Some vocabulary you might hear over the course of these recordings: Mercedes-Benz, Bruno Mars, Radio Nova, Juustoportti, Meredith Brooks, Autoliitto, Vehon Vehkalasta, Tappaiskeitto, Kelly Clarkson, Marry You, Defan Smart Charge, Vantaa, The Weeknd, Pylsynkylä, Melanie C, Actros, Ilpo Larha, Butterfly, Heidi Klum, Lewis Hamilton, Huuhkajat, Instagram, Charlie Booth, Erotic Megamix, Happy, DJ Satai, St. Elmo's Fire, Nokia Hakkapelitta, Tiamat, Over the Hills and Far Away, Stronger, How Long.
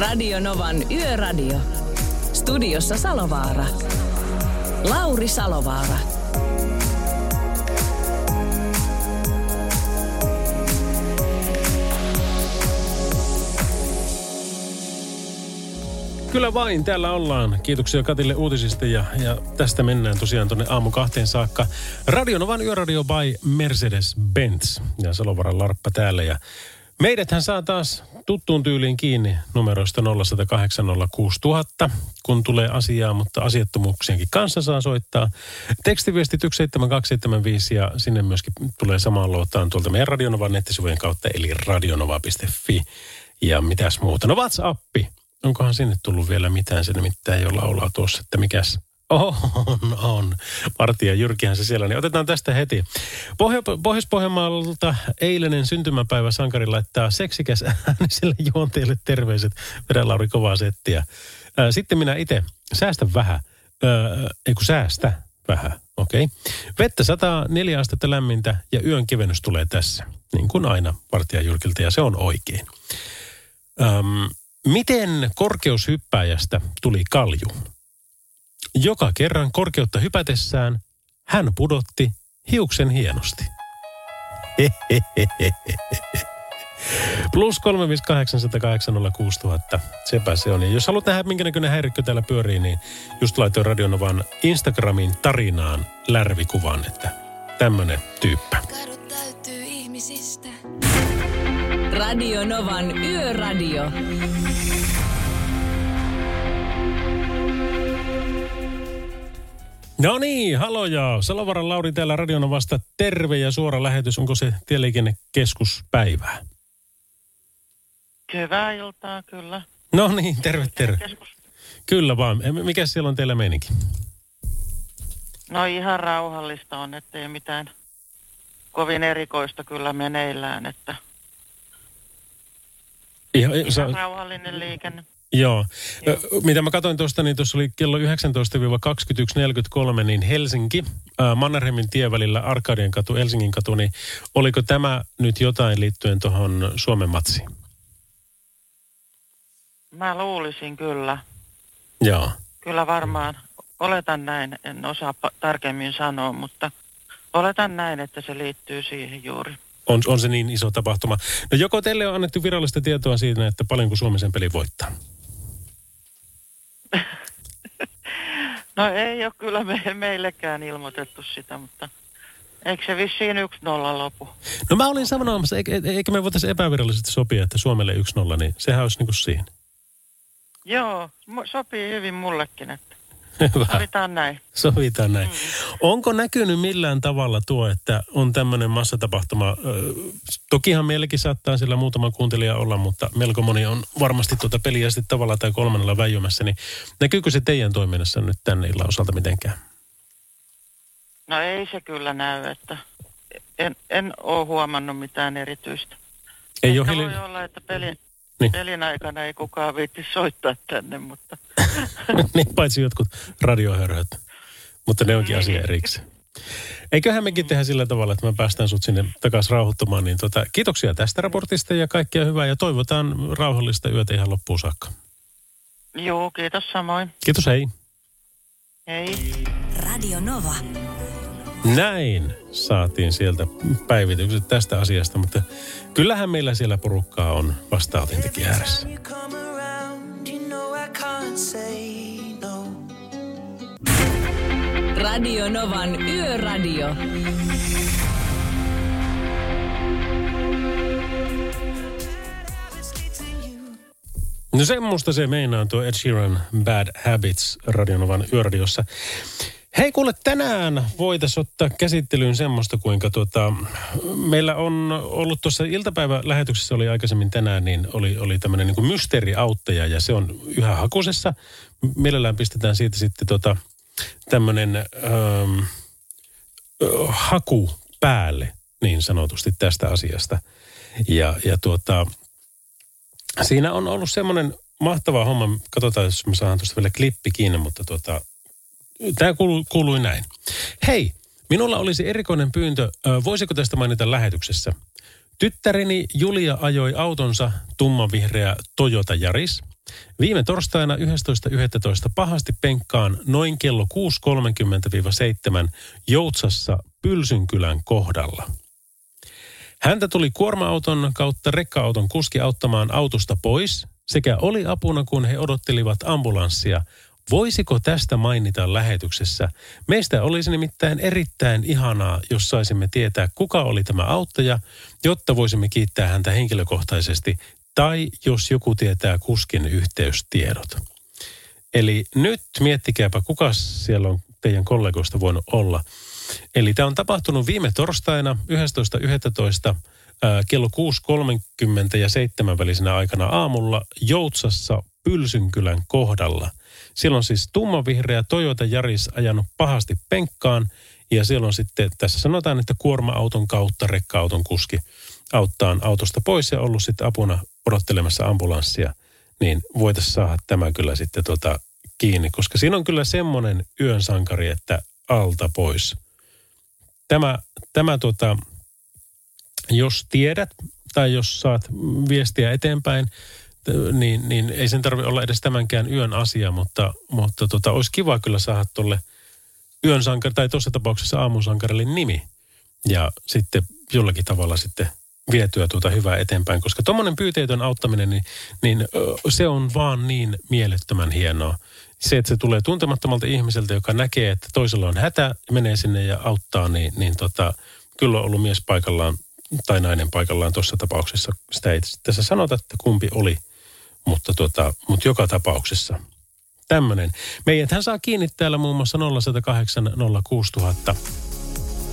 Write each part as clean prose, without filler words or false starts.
Radio Novan Yöradio. Studiossa Salovaara. Lauri Salovaara. Kyllä vain, täällä ollaan. Kiitoksia Katille uutisista ja tästä mennään tosiaan tuonne aamu kahteen saakka. Radio Novan Yöradio by Mercedes-Benz ja Salovaaran Larppa täällä ja meidäthän saa taas tuttuun tyyliin kiinni numeroista 0806000, kun tulee asiaa, mutta asiattomuuksienkin kanssa saa soittaa. Tekstiviestit 17275 ja sinne myöskin tulee samaan luotaan tuolta meidän Radionovan nettisivujen kautta, eli radionova.fi. Ja mitäs muuta? No WhatsAppi. Onkohan sinne tullut vielä mitään? Se nimittäin jo laulaa tuossa, että mikäs... On. Martti ja Jyrkihän se siellä, niin otetaan tästä heti. Pohjois-Pohjanmaalta eilinen syntymäpäivä sankari laittaa seksikäs ääniselle juonteelle terveiset. Vedän Lauri kovaa settiä. Sitten minä itse. Säästä vähän. Okei. Vettä 104 astetta lämmintä ja yön kevennys tulee tässä. Niin kuin aina Martti ja Jyrkiltä ja se on oikein. Miten korkeushyppääjästä tuli kalju? Joka kerran korkeutta hypätessään hän pudotti hiuksen hienosti. Plus 358806000. Sepä se on. Ja jos haluat nähdä, minkä näköinen häirikkö täällä pyörii, niin just laitoin Radio Novan Instagramiin tarinaan lärvikuvan, että tämmönen tyyppä. Radio Novan Yöradio. No niin, halojaa. Salovaaran Lauri täällä Radionovasta. Terve ja suora lähetys. Onko se tieliikennekeskuspäivää? Hyvää iltaa, kyllä. No niin, terve. Kyllä vaan. Mikäs siellä on teillä meininki? No ihan rauhallista on, ettei mitään kovin erikoista kyllä meneillään, että... Ihan rauhallinen liikenne. Joo. Mitä mä katsoin tuosta, niin tuossa oli kello 19-21.43, niin Helsinki, Mannerheimin tie välillä Arkadien katu, Helsingin katu, niin oliko tämä nyt jotain liittyen tuohon Suomen matsiin? Mä luulisin kyllä. Joo. Kyllä varmaan. Oletan näin, en osaa tarkemmin sanoa, mutta oletan näin, että se liittyy siihen juuri. On se niin iso tapahtuma. No joko teille on annettu virallista tietoa siitä, että paljonko Suomi sen pelin voittaa? No ei ole kyllä meillekään ilmoitettu sitä, mutta eikö se vissiin 1-0 lopu? No mä olin sanomassa, eikö me voitaisiin epävirallisesti sopia, että Suomelle 1-0, niin sehän olisi niin kuin siihen. Joo, sopii hyvin mullekin, että hyvä. Sovitaan näin. Onko näkynyt millään tavalla tuo, että on tämmöinen massatapahtuma? Tokihan meilläkin saattaa sillä muutama kuuntelija olla, mutta melko moni on varmasti tuota peliä sitten tavalla tai kolmannella väijymässä. Niin näkyykö se teidän toiminnassa nyt tänne illan osalta mitenkään? No ei se kyllä näy, että en ole huomannut mitään erityistä. Ei ole voi olla, että pelin aikana ei kukaan viitti soittaa tänne, mutta... niin, paitsi jotkut radiohörhöt, mutta ne onkin asia erikseen. Eiköhän mekin tehdä sillä tavalla, että me päästään sut sinne takaisin rauhoittumaan. Niin kiitoksia tästä raportista ja kaikkea hyvää ja toivotaan rauhallista yötä ihan loppuun saakka. Joo, kiitos samoin. Kiitos, hei. Hei. Radio Nova. Näin saatiin sieltä päivitykset tästä asiasta, mutta kyllähän meillä siellä porukkaa on vastaanotintekijä ääressä. Radio Novan Yöradio. No semmoista se meinaa tuo Ed Sheeran Bad Habits Radio Novan Yöradiossa. Hei kuule, tänään voitaisiin ottaa käsittelyyn semmoista, kuinka meillä on ollut tuossa iltapäivälähetyksessä oli aikaisemmin tänään, niin oli tämmöinen niin kuin mysteeriauttaja ja se on yhä hakusessa. Mielellään pistetään siitä sitten tämmöinen haku päälle niin sanotusti tästä asiasta. Ja siinä on ollut semmoinen mahtava homma, katsotaan jos me saadaan tuosta vielä klippi kiinni, mutta tämä kuului näin. Hei, minulla olisi erikoinen pyyntö. Voisiko tästä mainita lähetyksessä? Tyttäreni Julia ajoi autonsa tummanvihreä Toyota Yaris Viime torstaina 11.11. pahasti penkkaan noin kello 6.30-7 Joutsassa Pylsynkylän kohdalla. Häntä tuli kuorma-auton kautta rekka-auton kuski auttamaan autosta pois sekä oli apuna, kun he odottelivat ambulanssia. Voisiko tästä mainita lähetyksessä? Meistä olisi nimittäin erittäin ihanaa, jos saisimme tietää, kuka oli tämä auttaja, jotta voisimme kiittää häntä henkilökohtaisesti tai jos joku tietää kuskin yhteystiedot. Eli nyt miettikääpä, kuka siellä on teidän kollegoista voinut olla. Eli tämä on tapahtunut viime torstaina 11.11. kello 6.30 ja 7 välisenä aikana aamulla Joutsassa Pylsynkylän kohdalla. Siellä on siis tummanvihreä Toyota Yaris ajanut pahasti penkkaan ja siellä on sitten, tässä sanotaan, että kuorma-auton kautta rekka-auton kuski auttaa autosta pois ja ollut sitten apuna odottelemassa ambulanssia, niin voitaisiin saada tämä kyllä sitten kiinni, koska siinä on kyllä semmoinen yön sankari, että alta pois. Tämä jos tiedät tai jos saat viestiä eteenpäin, niin ei sen tarvitse olla edes tämänkään yön asia, mutta olisi kiva kyllä saada tuolle yön sankari, tai tuossa tapauksessa aamun sankarille nimi, ja sitten jollakin tavalla sitten vietyä hyvää eteenpäin, koska tuommoinen pyyteetön auttaminen, niin se on vaan niin mielettömän hienoa. Se, että se tulee tuntemattomalta ihmiseltä, joka näkee, että toisella on hätä, menee sinne ja auttaa, niin kyllä on ollut mies paikallaan tai nainen paikallaan tuossa tapauksessa. Sitä ei tässä sanota, että kumpi oli, mutta joka tapauksessa tämmöinen. Meidäthän saa kiinni täällä muun muassa 0806000.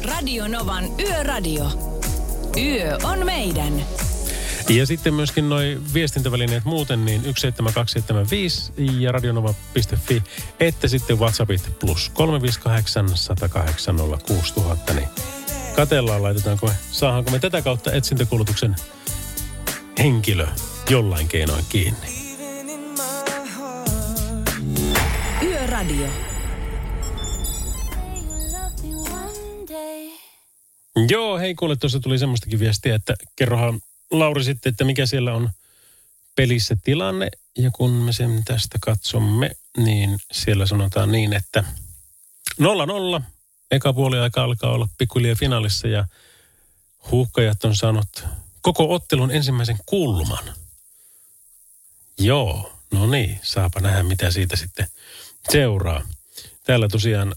Radio Novan Yöradio. Yö on meidän. Ja sitten myöskin noi viestintävälineet muuten, niin 17275 ja radionova.fi, että sitten WhatsAppit plus 358 108 06000, niin katellaan, laitetaanko me, saadaanko me tätä kautta etsintäkuulutuksen henkilö jollain keinoin kiinni. Yöradio. Joo, hei kuule, tuossa tuli semmoistakin viestiä, että kerrohan Lauri sitten, että mikä siellä on pelissä tilanne. Ja kun me sen tästä katsomme, niin siellä sanotaan niin, että 0-0. Eka puoliaika alkaa olla pikkuhiljaa finaalissa ja huuhkajat on saanut koko ottelun ensimmäisen kulman. Joo, no niin, saapa nähdä mitä siitä sitten seuraa. Täällä tosiaan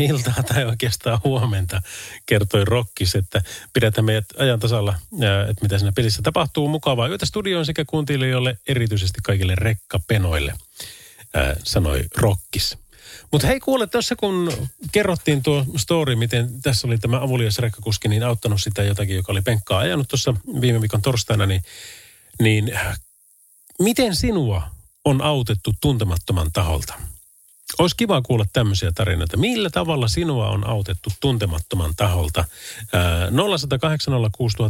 iltaa tai oikeastaan huomenta kertoi Rokkis, että pidetään meidät ajan tasalla, että mitä siinä pelissä tapahtuu. Mukavaa yötä studioon sekä kuuntelijoille, erityisesti kaikille rekkapenoille, sanoi Rokkis. Mutta hei kuule, tässä kun kerrottiin tuo story, miten tässä oli tämä avulias rekkakuski, niin auttanut sitä jotakin, joka oli penkkaa ajanut tuossa viime viikon torstaina, niin miten sinua on autettu tuntemattoman taholta? Olisi kiva kuulla tämmöisiä tarinoita. Millä tavalla sinua on autettu tuntemattoman taholta? 0806000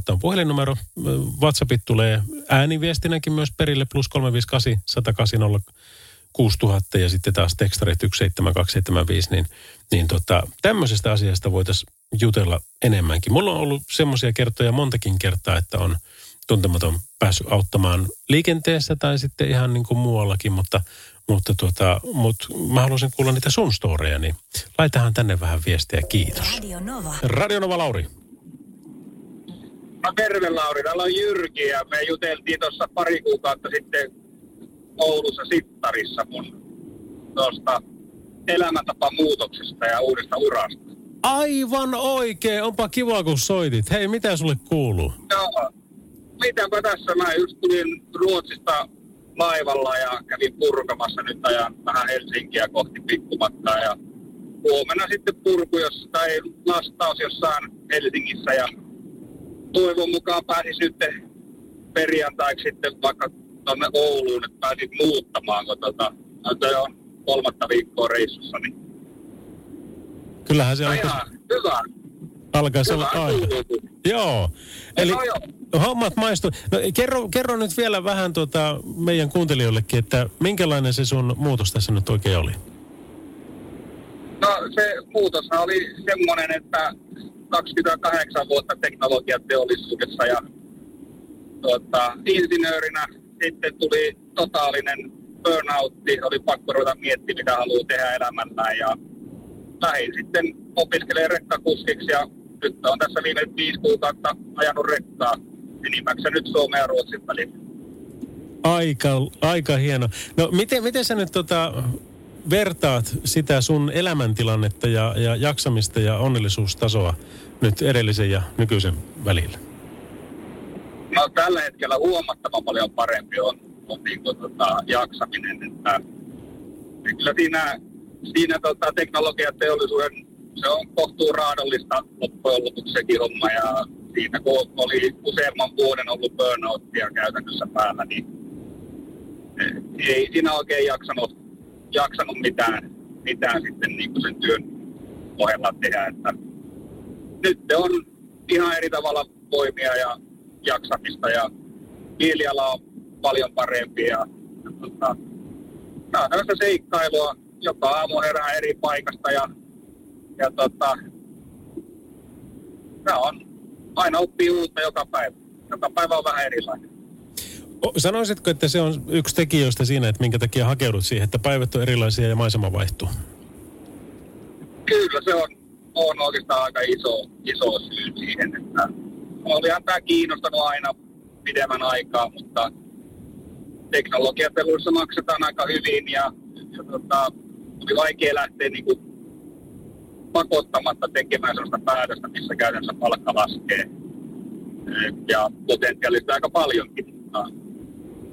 on puhelinnumero. WhatsAppit tulee ääniviestinäkin myös perille, plus 358 108 06000, ja sitten taas tekstarit 17275, niin tämmöisestä asiasta voitaisiin jutella enemmänkin. Mulla on ollut semmoisia kertoja montakin kertaa, että on tuntematon päässyt auttamaan liikenteessä tai sitten ihan niin kuin muuallakin, mutta mä haluaisin kuulla niitä sun storeja, niin laitahan tänne vähän viestiä, kiitos. Radio Nova Lauri. No terve Lauri, täällä on Jyrki ja me juteltiin tuossa pari kuukautta sitten Oulussa Sittarissa mun tuosta elämäntapamuutoksesta ja uudesta urasta. Aivan oikein, onpa kiva kun soitit. Hei, mitä sulle kuuluu? No, mitäpä tässä, mä just tulin Ruotsista laivalla ja kävin purkamassa nyt ajan vähän Helsinkiä kohti pikkumatkaa ja huomenna sitten lastaus jossain Helsingissä ja toivon mukaan pääsis nyt perjantaiksi sitten vaikka tuonne Ouluun, että pääsit muuttamaan, kun toi on 3 viikkoa reissussa, niin kyllähän se on alkaa se olla aina. Joo, eli hommat maistuu. No, kerro nyt vielä vähän meidän kuuntelijoillekin, että minkälainen se sun muutos tässä nyt oikein oli? No se muutos oli semmoinen, että 28 vuotta teknologiateollisuudessa ja insinöörinä sitten tuli totaalinen burnoutti, oli pakko ruveta miettimään, mitä haluaa tehdä elämällään ja lähdin sitten opiskelemaan rekkakuskiksi ja nyt on tässä viime 5 kuukautta ajanut rekkaa enimmäkseen nyt Suomen ja Ruotsin välillä. Aika hieno. No miten sä nyt vertaat sitä sun elämäntilannetta ja jaksamista ja onnellisuustasoa nyt edellisen ja nykyisen välillä? No tällä hetkellä huomattavan paljon parempi on niin kuin, jaksaminen. Että, kyllä siinä teknologiateollisuuden se on kohtuu raadollista loppujen lopuksi sekin homma ja siitä kun oli useamman vuoden ollut burnouttia käytännössä päällä, niin ei siinä oikein jaksanut mitään sitten niin kuin sen työn ohella tehdä. Että nyt on ihan eri tavalla voimia ja jaksamista ja mieliala on paljon parempi ja tämä on tällaista seikkailua, joka aamu herää eri paikasta ja tämä on aina oppii uutta joka päivä. Joka päivä on vähän erilainen. Sanoisitko, että se on yksi tekijöistä siinä, että minkä takia hakeudut siihen, että päivät on erilaisia ja maisema vaihtuu? Kyllä, se on oikeastaan aika iso syy siihen. Että olihan tämä kiinnostanut aina pidemmän aikaa, mutta teknologiapeluissa maksetaan aika hyvin ja oli vaikea lähteä niin kuin pakottamatta tekemään sellaista päätöstä, missä käytännössä palkka laskee. Ja potentiaalista aika paljonkin,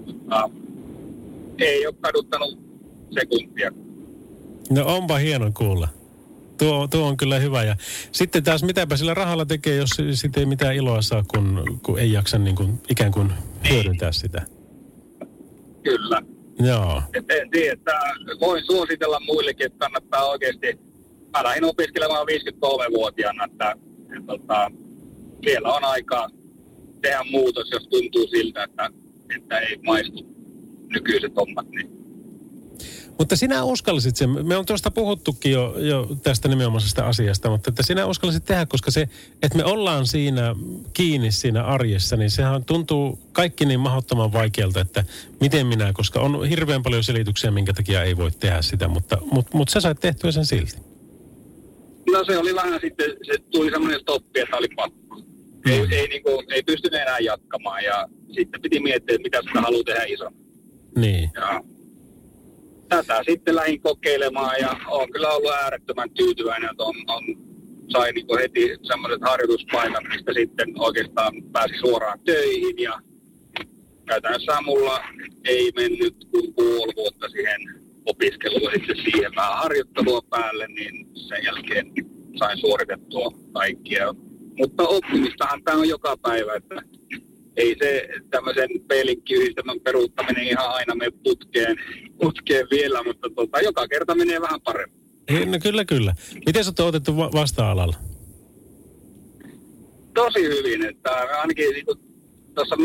mutta ei ole kaduttanut sekuntia. No onpa hieno kuulla. Tuo on kyllä hyvä. Ja sitten taas mitäpä sillä rahalla tekee, jos siitä ei mitään iloa saa, kun ei jaksa niin kuin, ikään kuin hyödyntää sitä. Kyllä. Joo. En tiedä, että voin suositella muillekin, että kannattaa oikeasti. Mä lähdin opiskelemaan 53-vuotiaana, että vielä on aikaa tehdä muutos, jos tuntuu siltä, että ei maistu nykyiset hommat. Niin. Mutta sinä uskallisit sen. Me on tuosta puhuttukin jo tästä nimenomaisesta asiasta, mutta että sinä uskallisit tehdä, koska se, että me ollaan siinä kiinni siinä arjessa, niin sehän tuntuu kaikki niin mahdottoman vaikealta, että miten minä, koska on hirveän paljon selityksiä, minkä takia ei voi tehdä sitä, mutta sä sait tehtyä sen silti. No se oli vähän sitten, se tuli semmoinen stoppi, että oli pakko. Ei pystynyt enää jatkamaan ja sitten piti miettiä, että mitä sitä haluaa tehdä iso. Niin. Ja tätä sitten lähdin kokeilemaan ja olen kyllä ollut äärettömän tyytyväinen, että sain niin kuin heti semmoiset harjoituspaikat, mistä sitten oikeastaan pääsi suoraan töihin ja käytännössä mulla ei mennyt kuin 5,5 vuotta siihen opiskelua sitten siihen vähän harjoittelua päälle, niin sen jälkeen sain suoritettua kaikkia. Mutta oppimistahan tämä on joka päivä, että ei se tämmöisen peilikkiyhdistelmän peruuttaminen ihan aina mene putkeen vielä, mutta joka kerta menee vähän paremmin. No kyllä. Miten sä oot otettu vasta-alalla? Tosi hyvin, että ainakin tuossa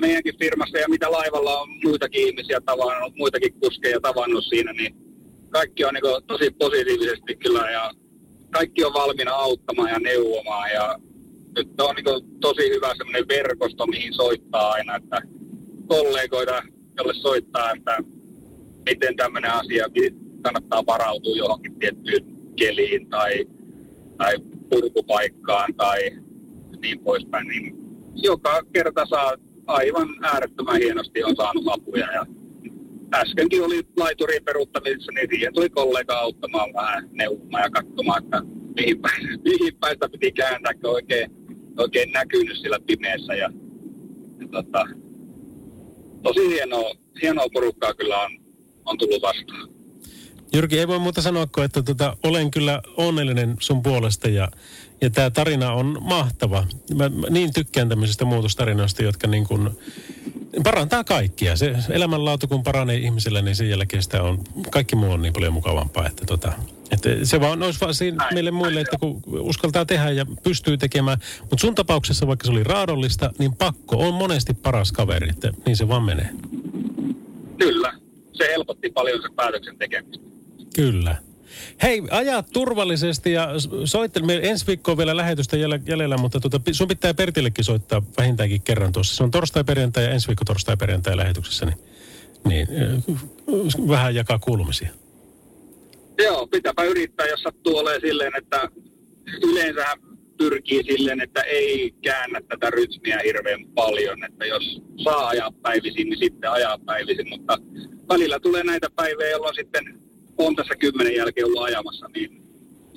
meidänkin firmassa ja mitä laivalla on muitakin ihmisiä tavannut, muitakin kuskeja tavannut siinä, niin kaikki on niin tosi positiivisesti kyllä ja kaikki on valmiina auttamaan ja neuvomaan ja nyt on niin tosi hyvä semmoinen verkosto, mihin soittaa aina, että kollegoita, jolle soittaa, että miten tämmöinen asia kannattaa varautua johonkin tiettyyn keliin tai purkupaikkaan tai niin poispäin, niin joka kerta saa aivan äärettömän hienosti on saanut apuja ja äskenkin oli laiturin peruuttamisessa, niin siihen tuli kollega auttamaan vähän neuvomaan ja katsomaan, että mihin päin sitä piti kääntää, kun oikein näkynyt sillä pimeässä ja tosi hienoa porukkaa kyllä on tullut vastaan. Jyrki, ei voi muuta sanoa kuin, että olen kyllä onnellinen sun puolesta ja tämä tarina on mahtava. Mä niin tykkään tämmöisistä muutostarinoista, jotka niin kuin parantaa kaikkia. Se elämänlaatu, kun paranee ihmisellä, niin sen jälkeen sitä on, kaikki muu on niin paljon mukavampaa. Että se vaan olisi vaan siinä meille muille, että kun uskaltaa tehdä ja pystyy tekemään. Mutta sun tapauksessa, vaikka se oli raadollista, niin pakko on monesti paras kaveri, että niin se vaan menee. Kyllä, se helpotti paljon sen päätöksen tekemistä. Kyllä. Hei, ajaa turvallisesti ja soittele. Meillä ensi viikkoa vielä lähetystä jäljellä, mutta sun pitää Pertillekin soittaa vähintäänkin kerran tuossa. Se on torstai-perjantai ja ensi viikko torstai-perjantai lähetyksessä, niin vähän jakaa kuulumisia. Joo, pitääpä yrittää, jos sattuu olemaan silleen, että yleensähän pyrkii silleen, että ei käännä tätä rytmiä hirveän paljon. Että jos saa ajaa päivisin, niin sitten ajaa päivisin, mutta välillä tulee näitä päiviä, jolloin sitten on tässä 10 jälkeen ollut ajamassa, niin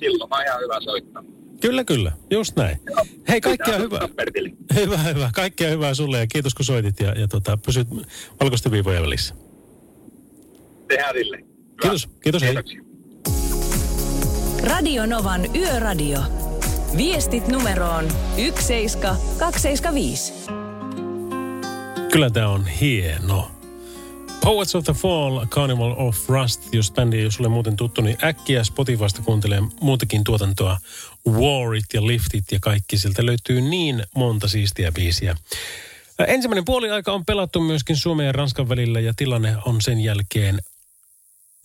silloin on ihan hyvä soittaa. Kyllä, just näin. Joo. Hei, kaikkea hyvää. Hyvä. Kaikkea hyvää sulle ja kiitos kun soitit ja pysyt valkoisten viivojen välissä. Tehdään sille. Hyvä. Kiitos. Hei. Radio Novan Yöradio. Viestit numeroon 17275. Kyllä tää on hieno. Poets of the Fall, Carnival of Rust, jos bändi ei ole sulle muuten tuttu, niin äkkiä Spotifysta kuuntelee muutakin tuotantoa. Warit ja Liftit ja kaikki, sieltä löytyy niin monta siistiä biisiä. Ensimmäinen puoliaika on pelattu myöskin Suomen ja Ranskan välillä ja tilanne on sen jälkeen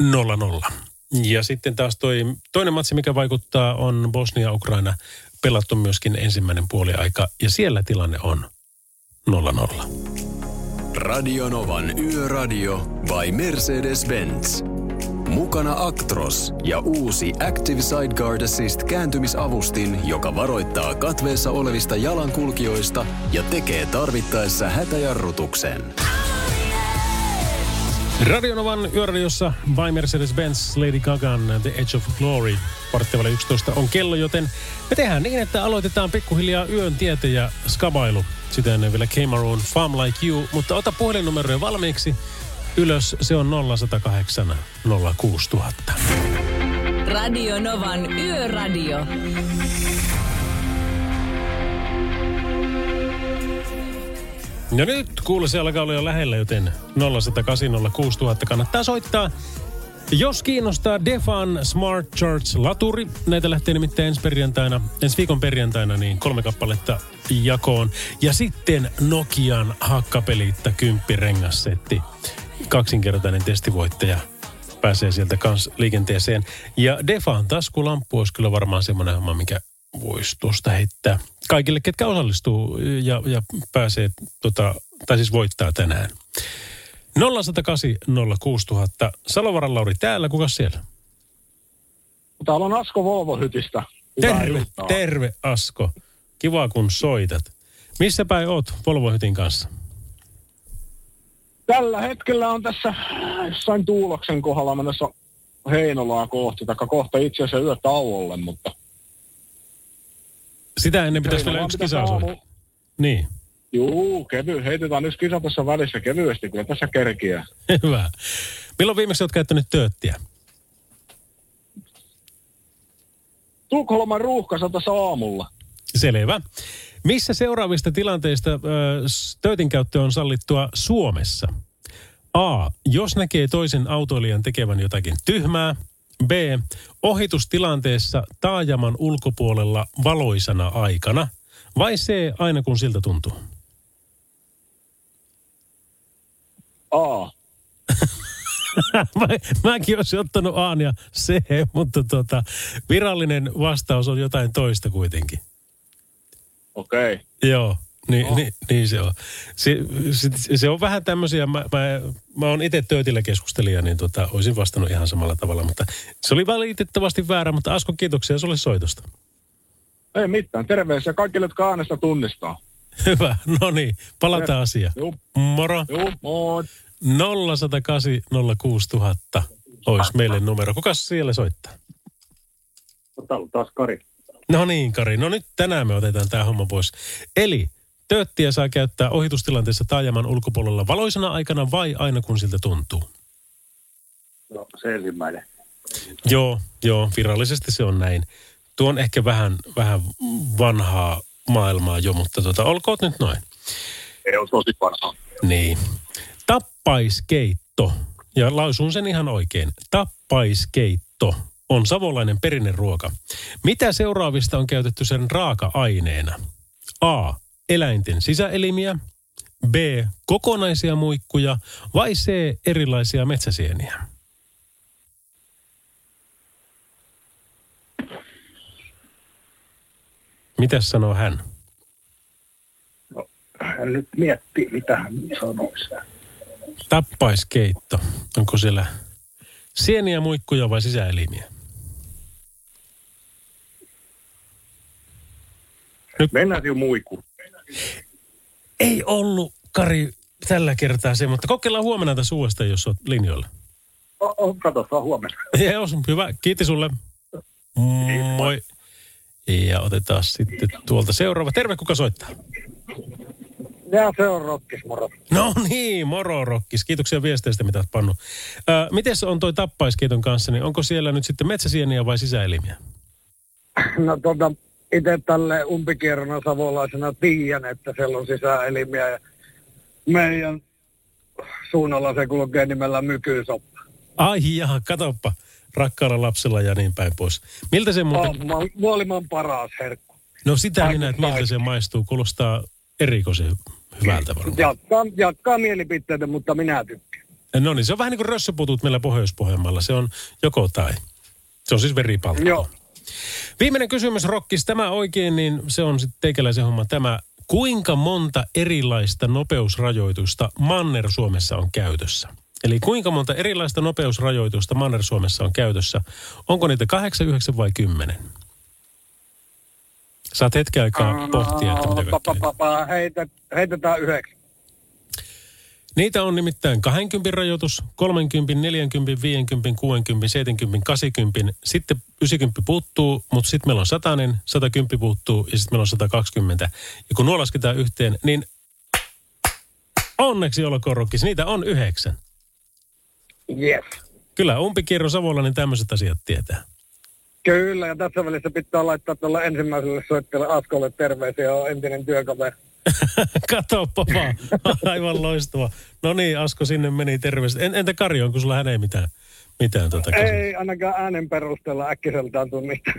0-0. Ja sitten taas toinen matsi, mikä vaikuttaa, on Bosnia-Ukraina, pelattu myöskin ensimmäinen puoliaika ja siellä tilanne on 0-0. Radio Novan Yöradio by Mercedes-Benz. Mukana Actros ja uusi Active Sideguard Assist kääntymisavustin, joka varoittaa katveessa olevista jalankulkijoista ja tekee tarvittaessa hätäjarrutuksen. Radio Novan Yöradiossa by Mercedes-Benz, Lady Gagan, The Edge of Glory. 11:15 on kello, joten me tehdään niin, että aloitetaan pikkuhiljaa yön tietä ja skabailu. Sitä ennen vielä Cameron Farm Like You, mutta ota puhelinnumeroja valmiiksi ylös. Se on 0108 06000. Radio Novan Yöradio. Ja nyt kuule, se alkaa olla jo lähellä, joten 0806000 kannattaa soittaa. Jos kiinnostaa Defan Smart Charge -laturi, näitä lähtee nimittäin ensi viikon perjantaina, niin 3 kappaletta jakoon. Ja sitten Nokian Hakkapelitta 10-rengassetti. 2-kertainen testivoittaja pääsee sieltä kans liikenteeseen. Ja Defan taskulamppu olisi kyllä varmaan semmoinen homma, mikä voisi tuosta heittää kaikille, ketkä osallistuu ja pääsee, tai siis voittaa tänään. 0806000. Salovaran Lauri täällä, kukas siellä? Täällä on Asko Volvohytistä. Terve Asko. Kiva kun soitat. Missä päin oot Volvohytin kanssa? Tällä hetkellä on tässä jossain Tuuloksen kohdalla mennessä Heinolaa kohti, taikka kohta itse asiassa yötauolle, mutta sitä ennen pitäisi vielä yksi kisa soittaa. Niin. Juu, heitetään yksi kisa tässä välissä kevyesti, kyllä tässä kerkiää. Hyvä. Milloin viimeksi olet käyttänyt tööttiä? Tukholman Ruuhkassa tässä aamulla. Selvä. Missä seuraavista tilanteista töötinkäyttö on sallittua Suomessa? A. Jos näkee toisen autoilijan tekevän jotakin tyhmää. B. Ohitustilanteessa taajaman ulkopuolella valoisana aikana. Vai C, aina kun siltä tuntuu? A. Mäkin olisin ottanut A ja C, mutta virallinen vastaus on jotain toista kuitenkin. Okei. Okay. Joo, niin se on. Se on vähän tämmöisiä, mä oon itse Töötillä keskustelija, niin olisin vastannut ihan samalla tavalla. Mutta se oli valitettavasti väärä, mutta Asko, kiitoksia sulle soitosta. Ei mitään. Terveisiä kaikille, jotka äänestä tunnistaa. Hyvä. No niin. Palataan asiaan. Moro. Juu, moi. 0806000 olisi meille numero. Kukas siellä soittaa? Täällä taas Kari. No niin, Kari. No nyt tänään me otetaan tämä homma pois. Eli tööttiä saa käyttää ohitustilanteessa taajaman ulkopuolella valoisena aikana vai aina kun siltä tuntuu? No, se ensimmäinen. Joo. Virallisesti se on näin. Tuo on ehkä vähän vanhaa maailmaa jo, mutta olkoot nyt noin. Ei ole tosi vanhaa. Niin. Tappaiskeitto, ja lausun sen ihan oikein. Tappaiskeitto on savolainen perinneruoka. Mitä seuraavista on käytetty sen raaka-aineena? A. Eläinten sisäelimiä. B. Kokonaisia muikkuja. Vai C. Erilaisia metsäsieniä? Mitäs sanoo hän? No, hän nyt miettii, mitä hän sanoisi. Tappaiskeitto. Onko siellä sieniä, muikkuja vai sisäelimiä? Nyt... Mennään jo muikku. Ei ollut, Kari, tällä kertaa se, mutta kokeillaan huomenna tässä uudestaan, jos olet linjoilla. Katsotaan huomenna. Joo, hyvä. Kiitos sulle. Moi. Ja otetaan sitten tuolta seuraava. Terve, kuka soittaa? Ja se on Rokkis, moro. No niin, moro Rokkis. Kiitoksia viesteistä, mitä olet pannut. Mites on toi tappaiskeiton kanssa, niin onko siellä nyt sitten metsäsieniä vai sisäelimiä? No itse tälle umpikierrona savolaisena tiedän, että siellä on sisäelimiä. Ja meidän suunnalla se kulkee nimellä mykyysoppa. Ai jaha, katoppa. Rakkaalla lapsella ja niin päin pois. Miltä se muuten... Oh, maailman paras herkku. No sitä minä, että miltä se maistuu. Kuulostaa erikoisen hyvältä varmaan. Jatkaa mielipiteitä, mutta minä tykkään. No niin, se on vähän niin kuin rössöputut meillä Pohjois-Pohjanmaalla. Se on joko tai. Se on siis veripaltto. Joo. Viimeinen kysymys, Rokkis. Tämä oikein, niin se on sitten teikäläisen homma tämä. Kuinka monta erilaista nopeusrajoitusta Manner-Suomessa on käytössä? Eli kuinka monta erilaista nopeusrajoitusta Manner-Suomessa on käytössä? Onko niitä 8, 9 vai 10? Saat hetken aikaa pohtia, että mitä kaikkea. Heitetään 9. Niitä on nimittäin 20 rajoitus, 30, 40, 50, 60, 70, 80. Sitten 90 puuttuu, mutta sitten meillä on 100, 110 puuttuu ja sitten meillä on 120. Ja kun nuo lasketaan yhteen, niin onneksi olkoon Rokkis, niitä on 9. Yes. Kyllä, umpikierro savolainen tämmöiset asiat tietää. Kyllä, ja tässä välissä pitää laittaa tuolla ensimmäiselle soittajalle Askolle terveisiä, on entinen työkaveri. Katoppa vaan, aivan loistava. No niin, Asko, sinne meni terveiset. Entä Kari, onko sulla hän ei mitään tuota käsittää? Ei ainakaan äänen perusteella äkkiseltään tunnista.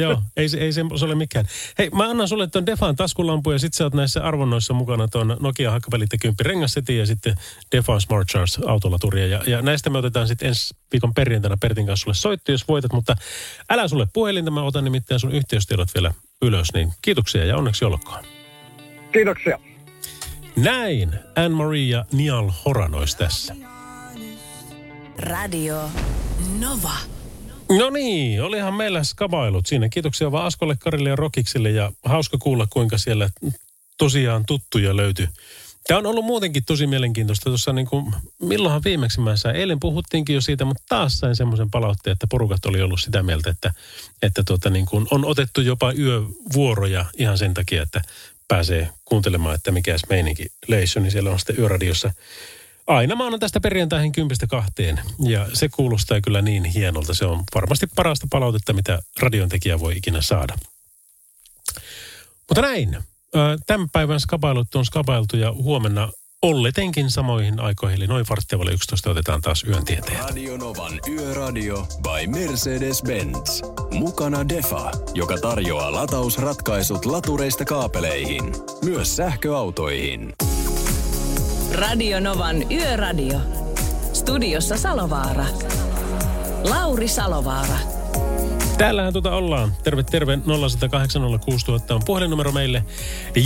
Joo, ei se ole mikään. Hei, mä annan sulle tuon Defan taskulampu ja sit sä oot näissä arvonnoissa mukana tuon Nokia Hakkapelitta 10 rengassetin ja sitten Defan Smart Charge autolaturia. Ja näistä me otetaan sitten ensi viikon perjantaina Pertin kanssa sulle soittu, jos voitat, mutta älä sulle puhelinta, mä otan nimittäin sun yhteystiedot vielä ylös, niin kiitoksia ja onneksi olkoon. Kiitoksia. Näin, Anne-Maria Nial-Horanois tässä. Radio Nova. No niin, olihan meillä skabailut siinä. Kiitoksia vaan Askolle, Karille ja Rokiksille ja hauska kuulla, kuinka siellä tosiaan tuttuja löytyy. Tämä on ollut muutenkin tosi mielenkiintoista. Tuossa niin kuin, milloinhan viimeksi mä sain? Eilen puhuttiinkin jo siitä, mutta taas sain semmoisen palautteen, että porukat oli ollut sitä mieltä, että niin kuin on otettu jopa yövuoroja ihan sen takia, että pääsee kuuntelemaan, että mikäs meininki leissu, niin siellä on sitten yöradiossa. Aina mä annan tästä perjantaihin 10-2, ja se kuulostaa kyllä niin hienolta. Se on varmasti parasta palautetta, mitä radiontekijä voi ikinä saada. Mutta näin, tämän päivän skabailut on skabailtu, ja huomenna olletenkin samoihin aikoihin, eli noin 11:15 otetaan taas yön tieteet. Radio Novan Yöradio by Mercedes-Benz. Mukana Defa, joka tarjoaa latausratkaisut latureista kaapeleihin, myös sähköautoihin. Radio Novan Yöradio. Studiossa Salovaara. Lauri Salovaara. Täällähän ollaan. Terve. 0806000 on puhelinnumero meille.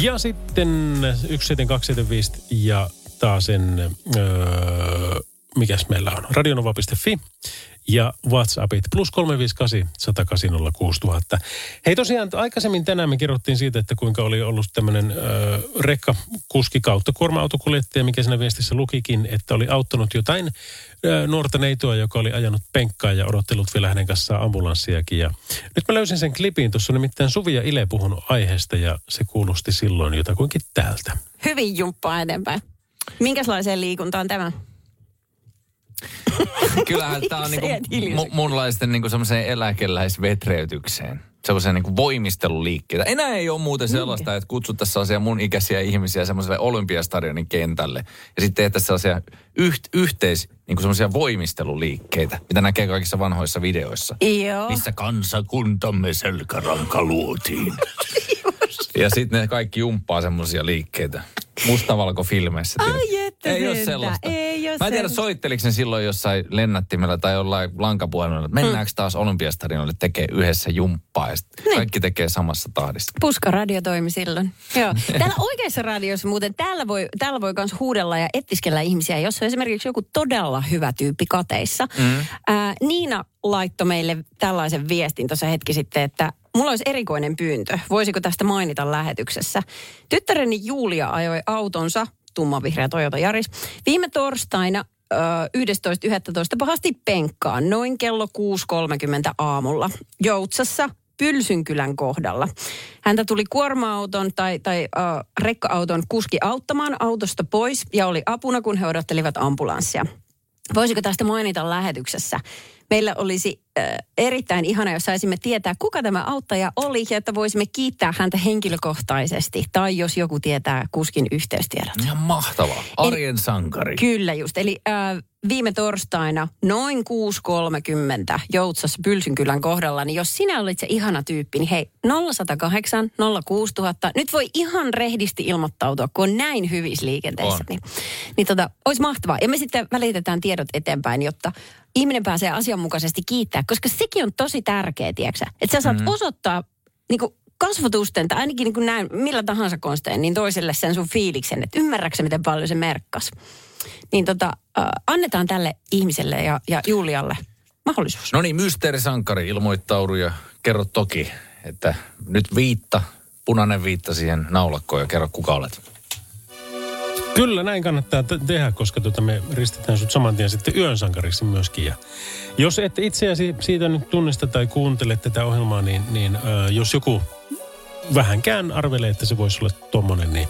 Ja sitten 17275 ja taas mikäs meillä on? Radionova.fi ja WhatsAppit +358 1806000. Hei tosiaan aikaisemmin tänään me kerrottiin siitä, että kuinka oli ollut tämmöinen rekkakuski kautta kuorma-autokuljettaja, mikä siinä viestissä lukikin, että oli auttanut jotain nuorta neitoa, joka oli ajanut penkkaan ja odottelut vielä hänen kanssaan ambulanssiakin. Ja nyt mä löysin sen klipin, tuossa on nimittäin Suvi ja Ile puhunut aiheesta ja se kuulosti silloin jotakuinkin täältä. Hyvin jumppaa eteenpäin. Minkälaiseen liikuntaan tämä? Kyllähän tämä on niinku munlaisten niinku semmoiseen eläkeläisvetreytykseen, semmoiseen niinku voimisteluliikkeeseen. Enää ei ole muuten sellaista, että kutsuttaisiin sellaisia mun ikäisiä ihmisiä semmoiselle Olympiastadionin kentälle. Ja sitten tehtäisiin sellaisia niinku semmoisia voimisteluliikkeitä, mitä näkee kaikissa vanhoissa videoissa. Joo. Missä kansakuntamme selkäranka luotiin. Ja sitten ne kaikki jumppaa semmoisia liikkeitä. Mustavalko filmeissä. Ai ei ole sellaista. Ei ole Mä en tiedä, soitteliko ne silloin jossain lennättimellä tai jollain lankapuolella. Mennäänkö taas Olympiastadionille tekee yhdessä jumppaa ja kaikki tekee samassa tahdissa. Puskaradio toimi silloin. Joo. Täällä oikeassa radiossa muuten, täällä voi myös huudella ja ettiskellä ihmisiä, jos on esimerkiksi joku todella hyvä tyyppi kateissa. Niina laittoi meille tällaisen viestin tuossa hetki sitten, että mulla olisi erikoinen pyyntö. Voisiko tästä mainita lähetyksessä? Tyttäreni Julia ajoi autonsa, tummanvihreä Toyota Yaris, viime torstaina 11.11. pahasti penkkaan, noin kello 6.30 aamulla, Joutsassa, Pylsynkylän kohdalla. Häntä tuli kuorma-auton tai rekka-auton kuski auttamaan autosta pois ja oli apuna, kun he odottelivat ambulanssia. Voisiko tästä mainita lähetyksessä? Meillä olisi erittäin ihana, jos saisimme tietää, kuka tämä auttaja oli ja että voisimme kiittää häntä henkilökohtaisesti. Tai jos joku tietää kuskin yhteystiedot. Ihan mahtavaa. Arjen sankari. Kyllä just. Eli viime torstaina noin 6.30 Joutsassa Pylsynkylän kohdalla, niin jos sinä olit se ihana tyyppi, niin hei 0108 06000. Nyt voi ihan rehdisti ilmoittautua, kun on näin hyvissä liikenteissä. Niin, olisi mahtavaa. Ja me sitten välitetään tiedot eteenpäin, jotta ihminen pääsee asianmukaisesti kiittää, koska sekin on tosi tärkeä, tiedätkö sä? Että sä saat osoittaa niin kuin kasvotusten tai ainakin niin kuin näin, millä tahansa konstein, niin toiselle sen sun fiiliksen, että ymmärrätkö sä, miten paljon se merkkasi. Niin annetaan tälle ihmiselle ja Julialle mahdollisuus. No niin, mysteerisankari, ilmoittaudu ja kerro toki, että nyt punainen viitta siihen naulakkoon ja kerro, kuka olet. Kyllä, näin kannattaa tehdä, koska me ristetään sut saman tien sitten yön sankariksi myöskin. Ja jos et itseäsi siitä nyt tunnista tai kuuntele tätä ohjelmaa, niin jos joku vähänkään arvelee, että se voisi olla tommonen, niin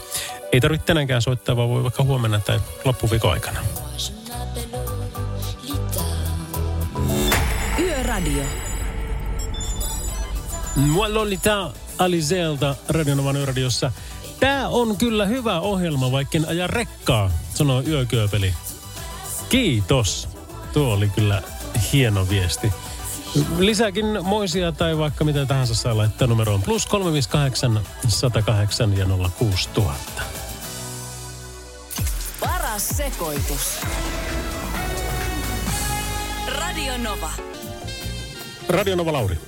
ei tarvitse tänäänkään soittaa, vaan voi vaikka huomenna tai loppuviikon aikana. Yöradio. Mua Lolita Aliselta Radio Novan yöradiossa. Tää on kyllä hyvä ohjelma, vaikken aja rekkaa, sanoo yökööpeli. Kiitos. Tuo oli kyllä hieno viesti. Lisääkin moisia tai vaikka mitä tahansa saa laittaa numeroon. Plus 358 108 ja 06000. Paras sekoitus. Radio Nova. Radio Nova Lauri.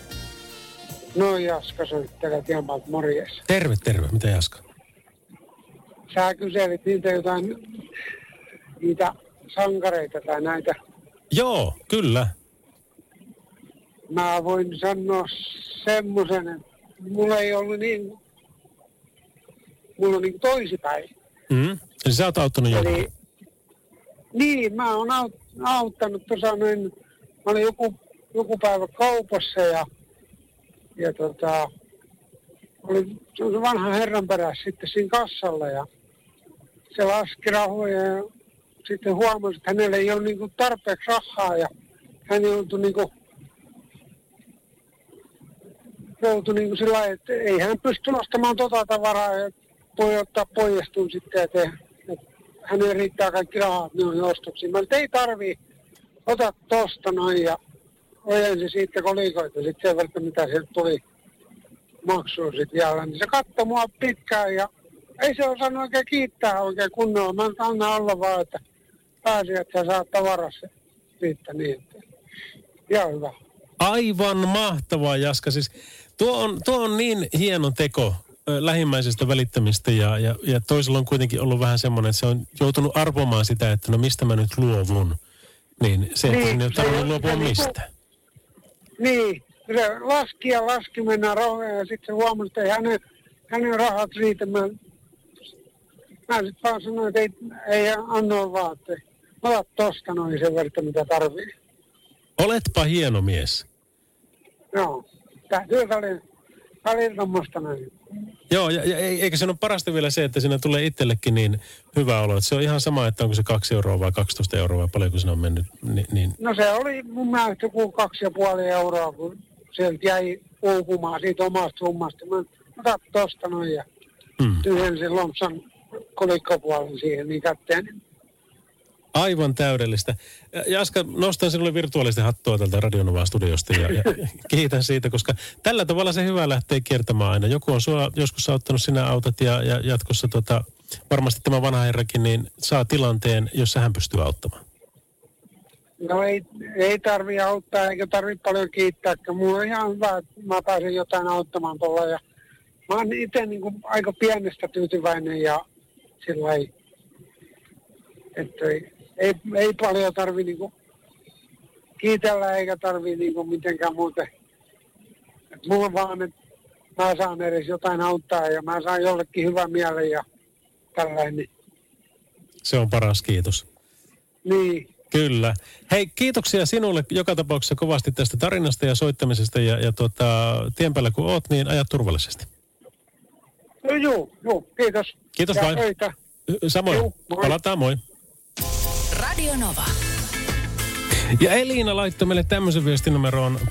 No Jaska, soittelee Tiamat, morjes. Terve. Mitä Jaska? Sä kyselit niitä sankareita tai näitä. Joo, kyllä. Mä voin sanoa semmoisen, että mulla on niin toisipäin. Eli sä oot auttanut jotain? Niin, mä oon auttanut tuossa noin, mä olin joku päivä kaupassa ja oli se vanha herran perässä sitten siinä kassalla ja se laski rahoja ja sitten huomasi, että hänellä ei ole niinku tarpeeksi rahaa ja hän joutui niinku sillä lailla, että ei hän pysty nostamaan tota tavaraa ja voi ottaa poijastun sitten, että hänelle riittää kaikki rahat, ne on ostoksiin. Mä ei tarvii, ota tosta noin ja ojensi siitä kolikoita, sitten sen verran mitä sieltä tuli maksua sitten vielä, niin se katsoi mua pitkään ja ei se osannut oikein kiittää oikein kunnolla. Mä annan olla vaan, että pääsi, että sä saat tavarassa siitä niin. Ihan hyvä. Aivan mahtavaa, Jaska. Siis tuo on niin hieno teko lähimmäisestä välittämistä ja toisella on kuitenkin ollut vähän semmoinen, että se on joutunut arvomaan sitä, että no mistä mä nyt luovun. Niin se, että sinne ei tarvitse luopua mistään. Niin, se laski mennään rahoja ja sitten huomasin, että ei hänen rahat riitä. Mä sitten vaan sanoin, että ei anna vaatteet. Ota tosta noin sen verran, mitä tarvii. Oletpa hieno mies. Joo, täytyy välillä musta näin. Joo, ja eikä se ole parasta vielä se, että siinä tulee itsellekin niin hyvä olo. Että se on ihan sama, että onko se 2 € vai 12 € vai paljonko siinä on mennyt. Niin. No se oli mun mielestä joku 2,5 €, kun sieltä jäi uupumaan siitä omasta summasta. Mä otan tosta noin ja tyhjensin lompsan kolikkopuolen siihen niin kätteen. Aivan täydellistä. Jaska, nostan sinulle virtuaalisesti hattua tältä Radio Novaa studiosta ja kiitän siitä, koska tällä tavalla se hyvä lähtee kiertämään aina. Joku on sua joskus auttanut, sinä autat ja jatkossa varmasti tämä vanha herrakin niin saa tilanteen, jossa hän pystyy auttamaan. No ei tarvitse auttaa eikä tarvitse paljon kiittää, kun mulla on ihan hyvä, että mä pääsen jotain auttamaan tuolla. Ja mä oon itse niin kuin aika pienestä tyytyväinen ja sillä ei, että ei paljon tarvitse niin kuin kiitellä eikä tarvitse niin kuin mitenkään muuten. Et mulla vaan, että mä saan edes jotain auttaa ja mä saan jollekin hyvän mielen ja tällainen. Se on paras, kiitos. Niin. Kyllä. Hei, kiitoksia sinulle joka tapauksessa kovasti tästä tarinasta ja soittamisesta ja tien päällä kun oot, niin ajat turvallisesti. No joo, kiitos. Kiitos ja vain. Heitä. Samoin. Juu, moi. Palataan, moi. Radio Nova. Ja Elina laittoi meille tämmöisen viestinumeroon +358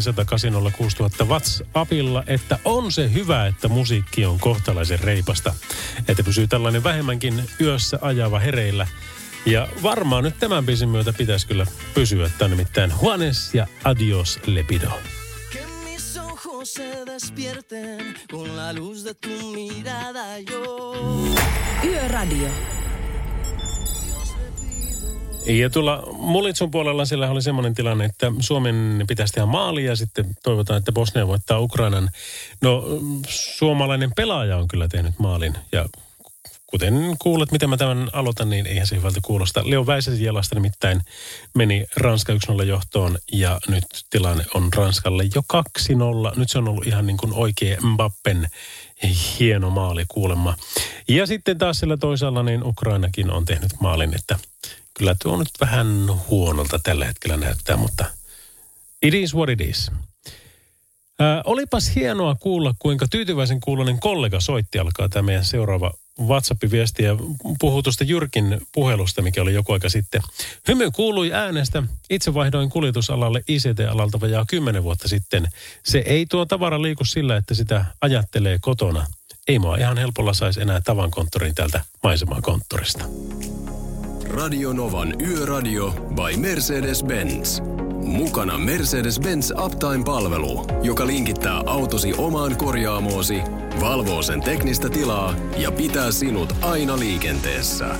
100 806 000 WhatsAppilla, että on se hyvä, että musiikki on kohtalaisen reipasta. Että pysyy tällainen vähemmänkin yössä ajava hereillä. Ja varmaan nyt tämän biisin myötä pitäisi kyllä pysyä. Tämä on nimittäin Juanes ja Adios Lepido. Que mis ojos se despierten con la luz de tu mirada yo. Yöradio. Ja tuolla Mulitsun puolella siellä oli semmoinen tilanne, että Suomen pitäisi tehdä maalia ja sitten toivotaan, että Bosnia voittaa Ukrainan. No, suomalainen pelaaja on kyllä tehnyt maalin ja kuten kuulet, miten mä tämän aloitan, niin eihän se hyvältä kuulosta. Leo Väisäsen jalasta nimittäin meni Ranska 1-0 johtoon ja nyt tilanne on Ranskalle jo 2-0. Nyt se on ollut ihan niin kuin oikea Mbappen hieno maali kuulemma. Ja sitten taas sillä toisaalla niin Ukrainakin on tehnyt maalin, että kyllä tuo nyt vähän huonolta tällä hetkellä näyttää, mutta it is what it is. Olipas hienoa kuulla, kuinka tyytyväisen kuuloinen kollega soitti, alkaa tämä meidän seuraava WhatsApp-viesti ja puhuu tuosta Jyrkin puhelusta, mikä oli joku aika sitten. Hymy kuului äänestä. Itse vaihdoin kuljetusalalle ICT-alalta vajaa 10 vuotta sitten. Se ei tuo tavara liiku sillä, että sitä ajattelee kotona. Ei mua ihan helpolla saisi enää tavankonttorin täältä maisemaa-konttorista. Radio Novan Yöradio by Mercedes-Benz. Mukana Mercedes-Benz Uptime-palvelu, joka linkittää autosi omaan korjaamoosi, valvoo sen teknistä tilaa ja pitää sinut aina liikenteessä.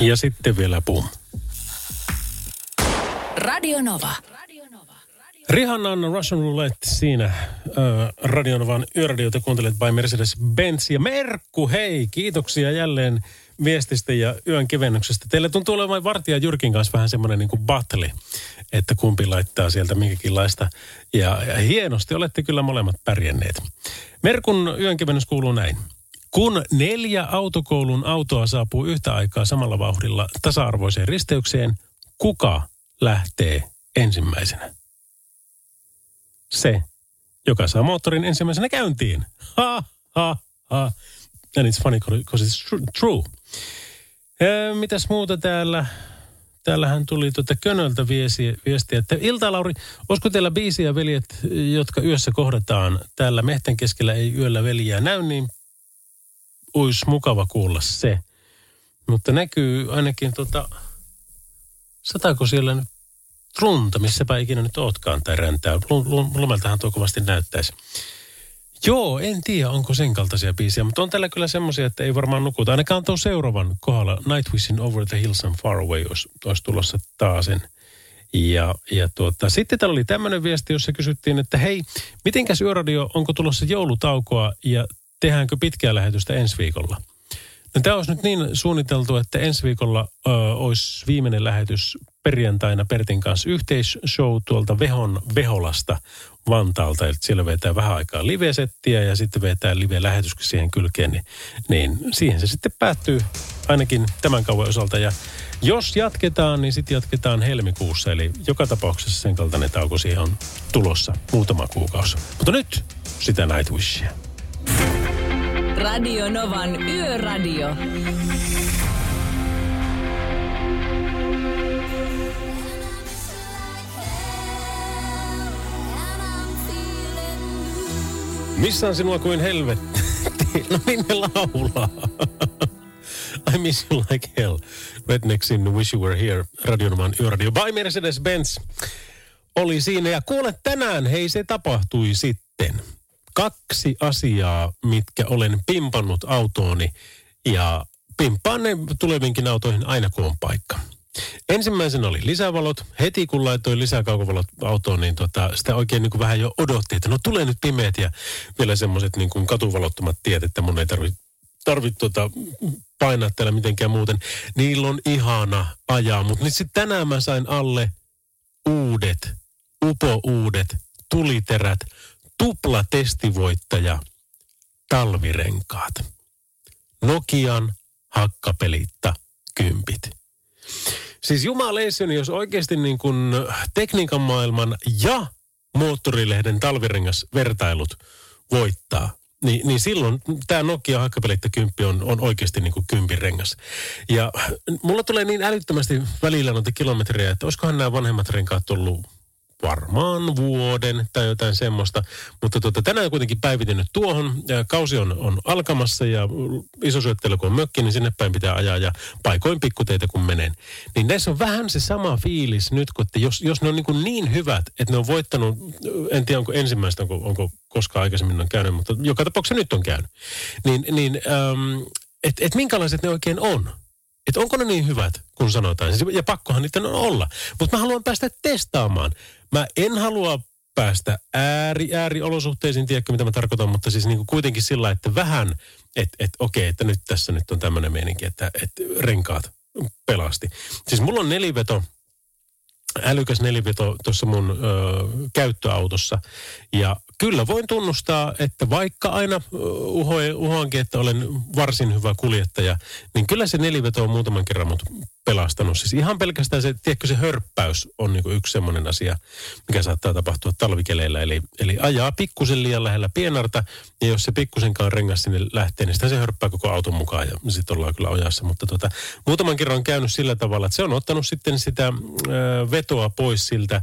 Ja sitten vielä boom. Radio Nova. Rihannan Russian Roulette siinä Radio Novan Yöradiota kuuntelet by Mercedes-Benz. Ja Merkku, hei, kiitoksia jälleen viestistä ja yön kevennyksestä. Teille tuntuu olevan Vartija Jyrkin kanssa vähän semmoinen niin kuin battle, että kumpi laittaa sieltä minkäkinlaista. Ja hienosti olette kyllä molemmat pärjänneet. Merkun yön kevennys kuuluu näin. Kun 4 autokoulun autoa saapuu yhtä aikaa samalla vauhdilla tasa-arvoiseen risteykseen, kuka lähtee ensimmäisenä? Se, joka saa moottorin ensimmäisenä käyntiin. Ha, ha, ha. And it's funny because it's true. Mitäs muuta täällä? Täällähän tuli Könöltä viestiä, että iltaa Lauri, olisiko teillä biisiä veljet, jotka yössä kohdataan? Täällä Mehtän keskellä ei yöllä veljää näy, niin olisi mukava kuulla se. Mutta näkyy ainakin sataako siellä nyt lunta, missäpä ikinä nyt ootkaan tai räntää. Lumeltahan tuo kovasti näyttäisi. Joo, en tiedä, onko sen kaltaisia biisiä, mutta on tällä kyllä semmoisia, että ei varmaan nukuta. Ainakaan tuon seuraavan kohdalla Nightwishin Over the Hills and Far Away olisi tulossa taasen. Sitten täällä oli tämmöinen viesti, jossa kysyttiin, että hei, mitenkäs Yöradio, onko tulossa joulutaukoa ja tehdäänkö pitkää lähetystä ensi viikolla? No tämä olisi nyt niin suunniteltu, että ensi viikolla olisi viimeinen lähetys perjantaina Pertin kanssa yhteisshow tuolta Vehon Vehkalasta Vantaalta. Eli siellä vetää vähän aikaa live-settiä ja sitten vetää live-lähetyskin siihen kylkeen. Niin siihen se sitten päättyy ainakin tämän kauan osalta. Ja jos jatketaan, niin sitten jatketaan helmikuussa. Eli joka tapauksessa sen kaltainen tauko siihen on tulossa muutama kuukausi. Mutta nyt sitä Nightwishia. Radio Novan Yöradio. Missä on sinua kuin helvetti? No minne laulaa? I miss you like hell. Rednexin Wish You Were Here. Radio Novan Yöradio by Mercedes-Benz oli siinä. Ja kuule tänään, hei se tapahtui sitten. 2 asiaa, mitkä olen pimpannut autooni ja Pimppaan ne tulevinkin autoihin aina kun on paikka. Ensimmäisen oli lisävalot. Heti kun laitoin lisää kaukovalot autoon, niin sitä oikein niin kuin vähän jo odotti, että no tulee nyt pimeät ja vielä semmoiset niin kuin katuvalottomat tiet, että mun ei tarvitse painaa täällä mitenkään muuten. Niillä on ihana ajaa, mutta niin sitten tänään mä sain alle uudet, upouudet, tuliterät, tupla testivoittaja, talvirenkaat. Nokian Hakkapelitta 10. Siis jumaleissani, jos oikeasti niin kuin tekniikan maailman ja moottorilehden talvirengas vertailut voittaa, niin silloin tämä Nokia Hakkapelitta 10 on oikeasti niin kuin kympirengas. Ja mulla tulee niin älyttömästi välillä noita kilometrejä, että olisikohan nämä vanhemmat renkaat ollut varmaan vuoden tai jotain semmoista. Mutta tänään kuitenkin päivitin tuohon. Kausi on alkamassa ja isosyötteellä kun on mökki, niin sinne päin pitää ajaa ja paikoin pikkuteitä kun menen. Niin näissä on vähän se sama fiilis nyt, kun jos ne on niin hyvät, että ne on voittanut, en tiedä onko ensimmäistä, onko koskaan aikaisemmin on käynyt, mutta joka tapauksessa nyt on käynyt. Niin, minkälaiset ne oikein on? Että onko ne niin hyvät, kun sanotaan. Ja pakkohan niitä on olla. Mutta mä haluan päästä testaamaan. Mä en halua päästä ääriolosuhteisiin, tiedätkö mitä mä tarkoitan, mutta siis niinku kuitenkin sillä, että vähän, että okei, että nyt tässä nyt on tämmöinen meininki, että renkaat pelasti. Siis mulla on älykäs neliveto tuossa mun käyttöautossa. Ja kyllä voin tunnustaa, että vaikka aina uhoankin, että olen varsin hyvä kuljettaja, niin kyllä se neliveto on muutaman kerran mut pelastanut. Siis ihan pelkästään se, tiedätkö, se hörppäys on niinku yksi semmoinen asia, mikä saattaa tapahtua talvikeleillä. Eli ajaa pikkusen liian lähellä pienarta, ja jos se pikkusenkaan rengas sinne lähtee, niin sitä se hörppää koko auton mukaan, ja sitten ollaan kyllä ojassa. Mutta muutaman kerran on käynyt sillä tavalla, että se on ottanut sitten sitä vetoa pois siltä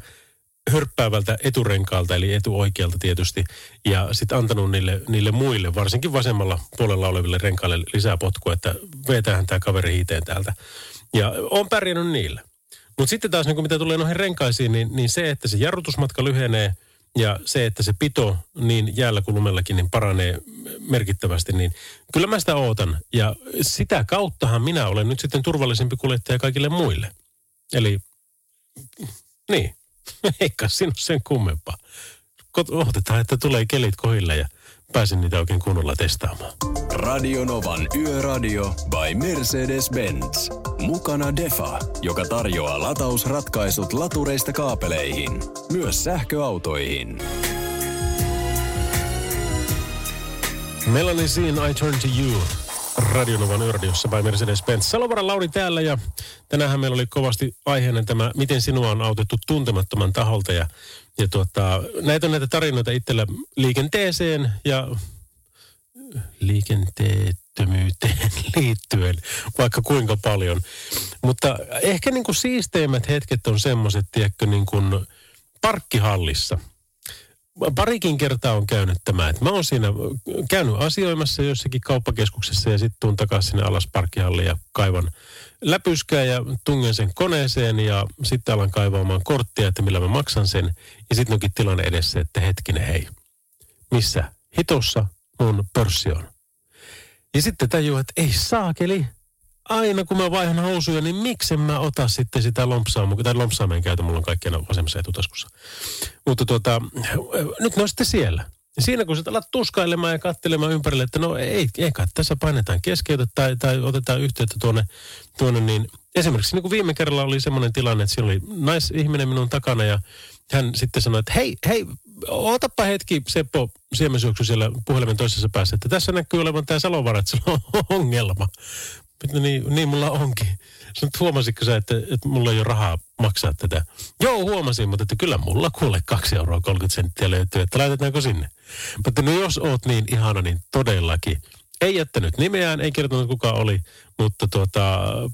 hörppäävältä eturenkaalta, eli etuoikealta tietysti, ja sitten antanut niille muille, varsinkin vasemmalla puolella oleville renkaille lisää potkua, että veetähän tämä kaveri hiiteen täältä. Ja on pärjännyt niillä. Mutta sitten taas, niin mitä tulee noihin renkaisiin, niin se, että se jarrutusmatka lyhenee, ja se, että se pito niin jäällä kuin lumellakin niin paranee merkittävästi, niin kyllä mä sitä ootan. Ja sitä kauttahan minä olen nyt sitten turvallisempi kuljettaja kaikille muille. Eli niin. Eikä siinä ole sen kummempaa. Odotetaan, että tulee kelit kohille ja pääsen niitä oikein kunnolla testaamaan. Radio Novan Yöradio by Mercedes-Benz. Mukana Defa, joka tarjoaa latausratkaisut latureista kaapeleihin, myös sähköautoihin. Melanie C, I Turn to You. Radio Novan Yöradiossa by Mercedes-Benz. Salovaran Lauri täällä ja tänäänhän meillä oli kovasti aiheena tämä, miten sinua on autettu tuntemattoman taholta. Ja näitä on näitä tarinoita itsellä liikenteeseen ja liikenteettömyyteen liittyen, vaikka kuinka paljon. Mutta ehkä niin kuin siisteimmät hetket on semmoiset, tiedätkö, niin kuin parkkihallissa. Parikin kertaa on käynyt tämä, että mä oon siinä käynyt asioimassa jossakin kauppakeskuksessa ja sitten tuun takaisin sinne alas parkkihalliin ja kaivan läpyskää ja tungen sen koneeseen ja sitten alan kaivaamaan korttia, että millä mä maksan sen. Ja sitten onkin tilanne edessä, että hetkinen hei, missä hitossa mun pörssi on. Ja sitten tajuu, että ei saakeli, aina kun mä vaihan housuja, niin miksen mä ota sitten sitä lompsaamuun, tai lompsaamme en käytä, mulla on kaikkea vasemmassa etutaskussa. Mutta nyt ne on sitten siellä. Siinä kun sä alat tuskailemaan ja katselemaan ympärille, että no ei kai, tässä painetaan keskeytä tai otetaan yhteyttä tuonne niin. Esimerkiksi niin kuin viime kerralla oli semmoinen tilanne, että siinä oli naisihminen minun takana ja hän sitten sanoi, että hei, ootappa hetki Seppo siemensyöksy siellä puhelimen toisessa päässä, että tässä näkyy olevan tämä Salovara, että se on ongelma. Niin mulla onkin. Sanoit, huomasitko sä, että mulla ei ole rahaa maksaa tätä? Joo, huomasin, mutta että kyllä mulla kuule 2,30 € löytyy, että laitetaanko sinne? Mutta no jos oot niin ihana, niin todellakin. Ei jättänyt nimeään, ei kertonut kuka oli, mutta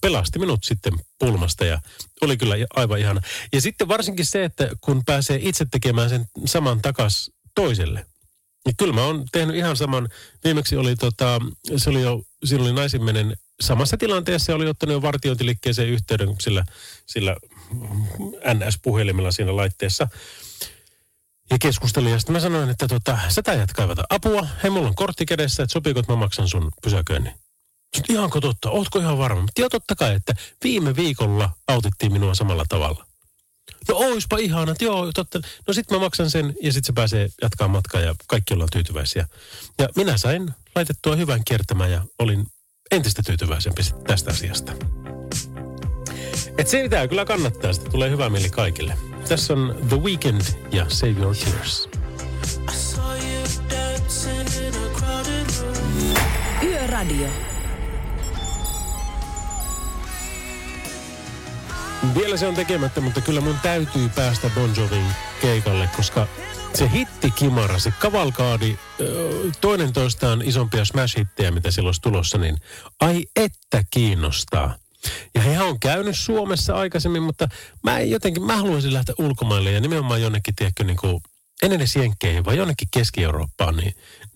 pelasti minut sitten pulmasta ja oli kyllä aivan ihana. Ja sitten varsinkin se, että kun pääsee itse tekemään sen saman takas toiselle. Niin kyllä mä oon tehnyt ihan saman. Viimeksi oli silloin oli naisimenen samassa tilanteessa, oli ottanut jo vartiointiliikkeeseen yhteyden sillä NS-puhelimella siinä laitteessa. Ja keskustelin ja sitten mä sanoin, että sä tajat kaivata apua. Hei, mulla on kortti kädessä, että sopiiko, että mä maksan sun pysäköinnin. Ihanko totta? Ootko ihan varma? Ja totta kai, että viime viikolla autittiin minua samalla tavalla. No oispa ihanat, joo, totta. No sit mä maksan sen ja sit se pääsee jatkaa matkaa ja kaikki ollaan tyytyväisiä. Ja minä sain laitettua hyvän kiertämään ja olin entistä tyytyväisempi tästä asiasta. Et se pitää kyllä kannattaa, sitä tulee hyvä mieli kaikille. Tässä on The Weeknd ja Save Your Tears. Yöradio. Vielä se on tekemättä, mutta kyllä mun täytyy päästä Bon Jovin keikalle, koska se hittikimara, se kavalkaadi, toinen toistaan isompia smash-hittejä, mitä siellä olisi tulossa, niin ai että kiinnostaa. Ja hehän on käynyt Suomessa aikaisemmin, mutta mä haluaisin lähteä ulkomaille ja nimenomaan jonnekin, tiedätkö, niin kuin, en edes Jenkkeihin, vaan jonnekin Keski-Eurooppaan,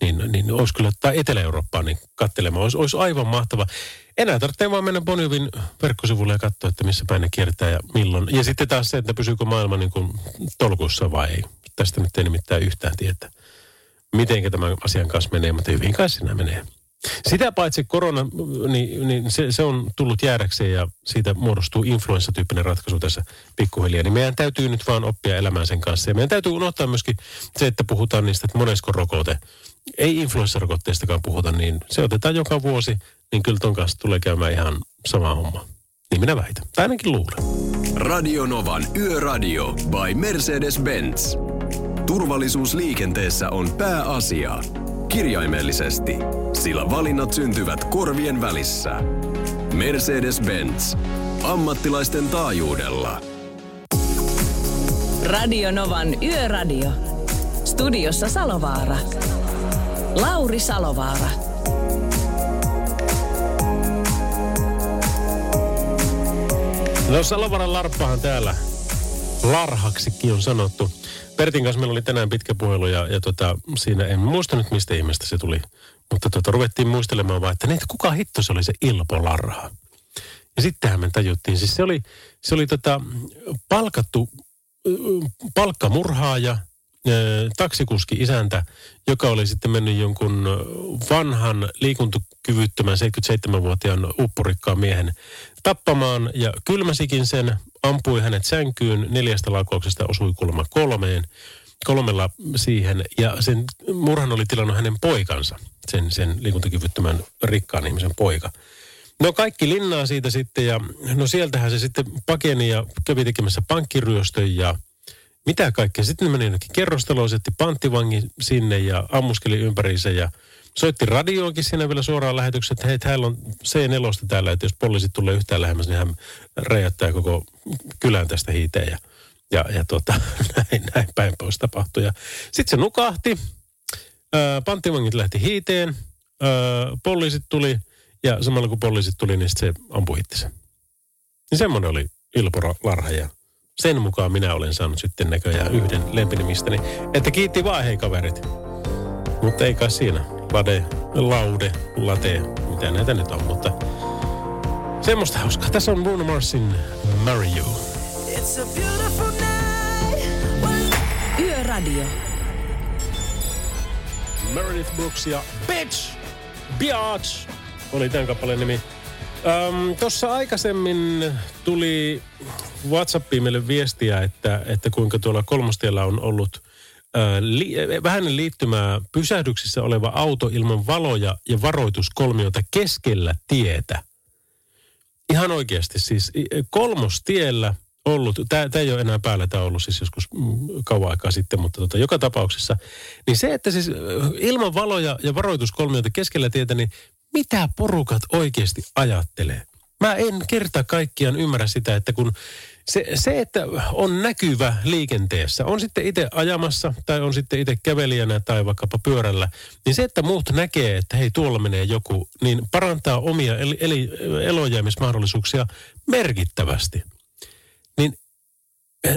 niin olisi kyllä, tai Etelä-Eurooppaan, niin katselemaan. Olisi aivan mahtava. Enää tarvitsee vaan mennä Bon Jovin verkkosivulle ja katsoa, että missä päin ne kiertää ja milloin. Ja sitten taas se, että pysyykö maailma niin kuin tolkussa vai ei. Tästä nyt ei nimittäin yhtään tietää, mitenkä tämän asian kanssa menee, mutta hyvin kai siinä menee. Sitä paitsi korona, niin se on tullut jäädäkseen ja siitä muodostuu influenssatyyppinen ratkaisu tässä pikkuhiljaa. Niin meidän täytyy nyt vaan oppia elämään sen kanssa. Ja meidän täytyy unohtaa myöskin se, että puhutaan niistä, että monesko rokote. Ei influenssarokotteestakaan puhuta, niin se otetaan joka vuosi, niin kyllä ton kanssa tulee käymään ihan sama homma. Niin minä väitän, tai ainakin luulen. Radio Novan Yöradio by Mercedes-Benz. Turvallisuus liikenteessä on pääasia. Kirjaimellisesti, sillä valinnat syntyvät korvien välissä. Mercedes-Benz. Ammattilaisten taajuudella. Radio Novan Yöradio. Studiossa Salovaara. Lauri Salovaara. No Salovaaran larppahan täällä larhaksikin on sanottu. Pertin kanssa meillä oli tänään pitkä puhelu ja siinä en muistanut mistä ihmeestä se tuli. Mutta ruvettiin muistelemaan vaan, että kuka hitto se oli se Ilpo Larha. Ja sittenhän me tajuttiin. Siis se oli palkkamurhaaja, taksikuski isäntä, joka oli sitten mennyt jonkun vanhan liikuntakyvyttömän 77-vuotiaan upporikkaan miehen tappamaan ja kylmäsikin sen, ampui hänet sänkyyn, 4 laukauksesta osui kuulemma 3 siihen ja sen murhan oli tilannut hänen poikansa, sen liikuntakyvyttömän rikkaan ihmisen poika. No kaikki linnaa siitä sitten ja no sieltähän se sitten pakeni ja kävi tekemässä pankkiryöstön ja mitä kaikkea. Sitten ne meni jonnekin kerrostaloon, setti panttivangi sinne ja ammuskeli ympäriinsä ja soitti radioonkin siinä vielä suoraan lähetyksessä, että hei, täällä on C4 täällä, että jos poliisit tulee yhtään lähemmäs, niin hän räjäyttää koko kylän tästä hiiteen ja näin päin pois tapahtui. Sitten se nukahti, panttivangit lähti hiiteen, poliisit tuli ja samalla kun poliisit tuli, niin se ampui itsensä. Niin semmoinen oli Ilpo Larha ja sen mukaan minä olen saanut sitten näköjään yhden lempinimistäni, että kiitti vaan hei kaverit. Mutta ei kai siinä. Laude, mitä näitä nyt on, mutta semmoista hauskaa. Tässä on Bruno Marsin Marry You. It's a beautiful night. Yöradio. Meredith Brooks ja Bitch! Biatch! Oli tämän kappaleen nimi. Tuossa aikaisemmin tuli WhatsAppiin meille viestiä, että kuinka tuolla Kolmostiellä on ollut vähän liittymää pysähdyksissä oleva auto ilman valoja ja varoituskolmiota keskellä tietä. Ihan oikeasti siis Kolmostiellä ollut, tämä ei ole enää päällä, tämä on ollut siis joskus kauan aikaa sitten, mutta joka tapauksessa. Niin se, että siis ilman valoja ja varoituskolmiota keskellä tietä, niin mitä porukat oikeasti ajattelee? Mä en kerta kaikkiaan ymmärrä sitä, että kun se, että on näkyvä liikenteessä, on sitten itse ajamassa tai on sitten itse kävelijänä tai vaikkapa pyörällä, niin se, että muut näkee, että hei tuolla menee joku, niin parantaa omia elojäämismahdollisuuksia merkittävästi. Niin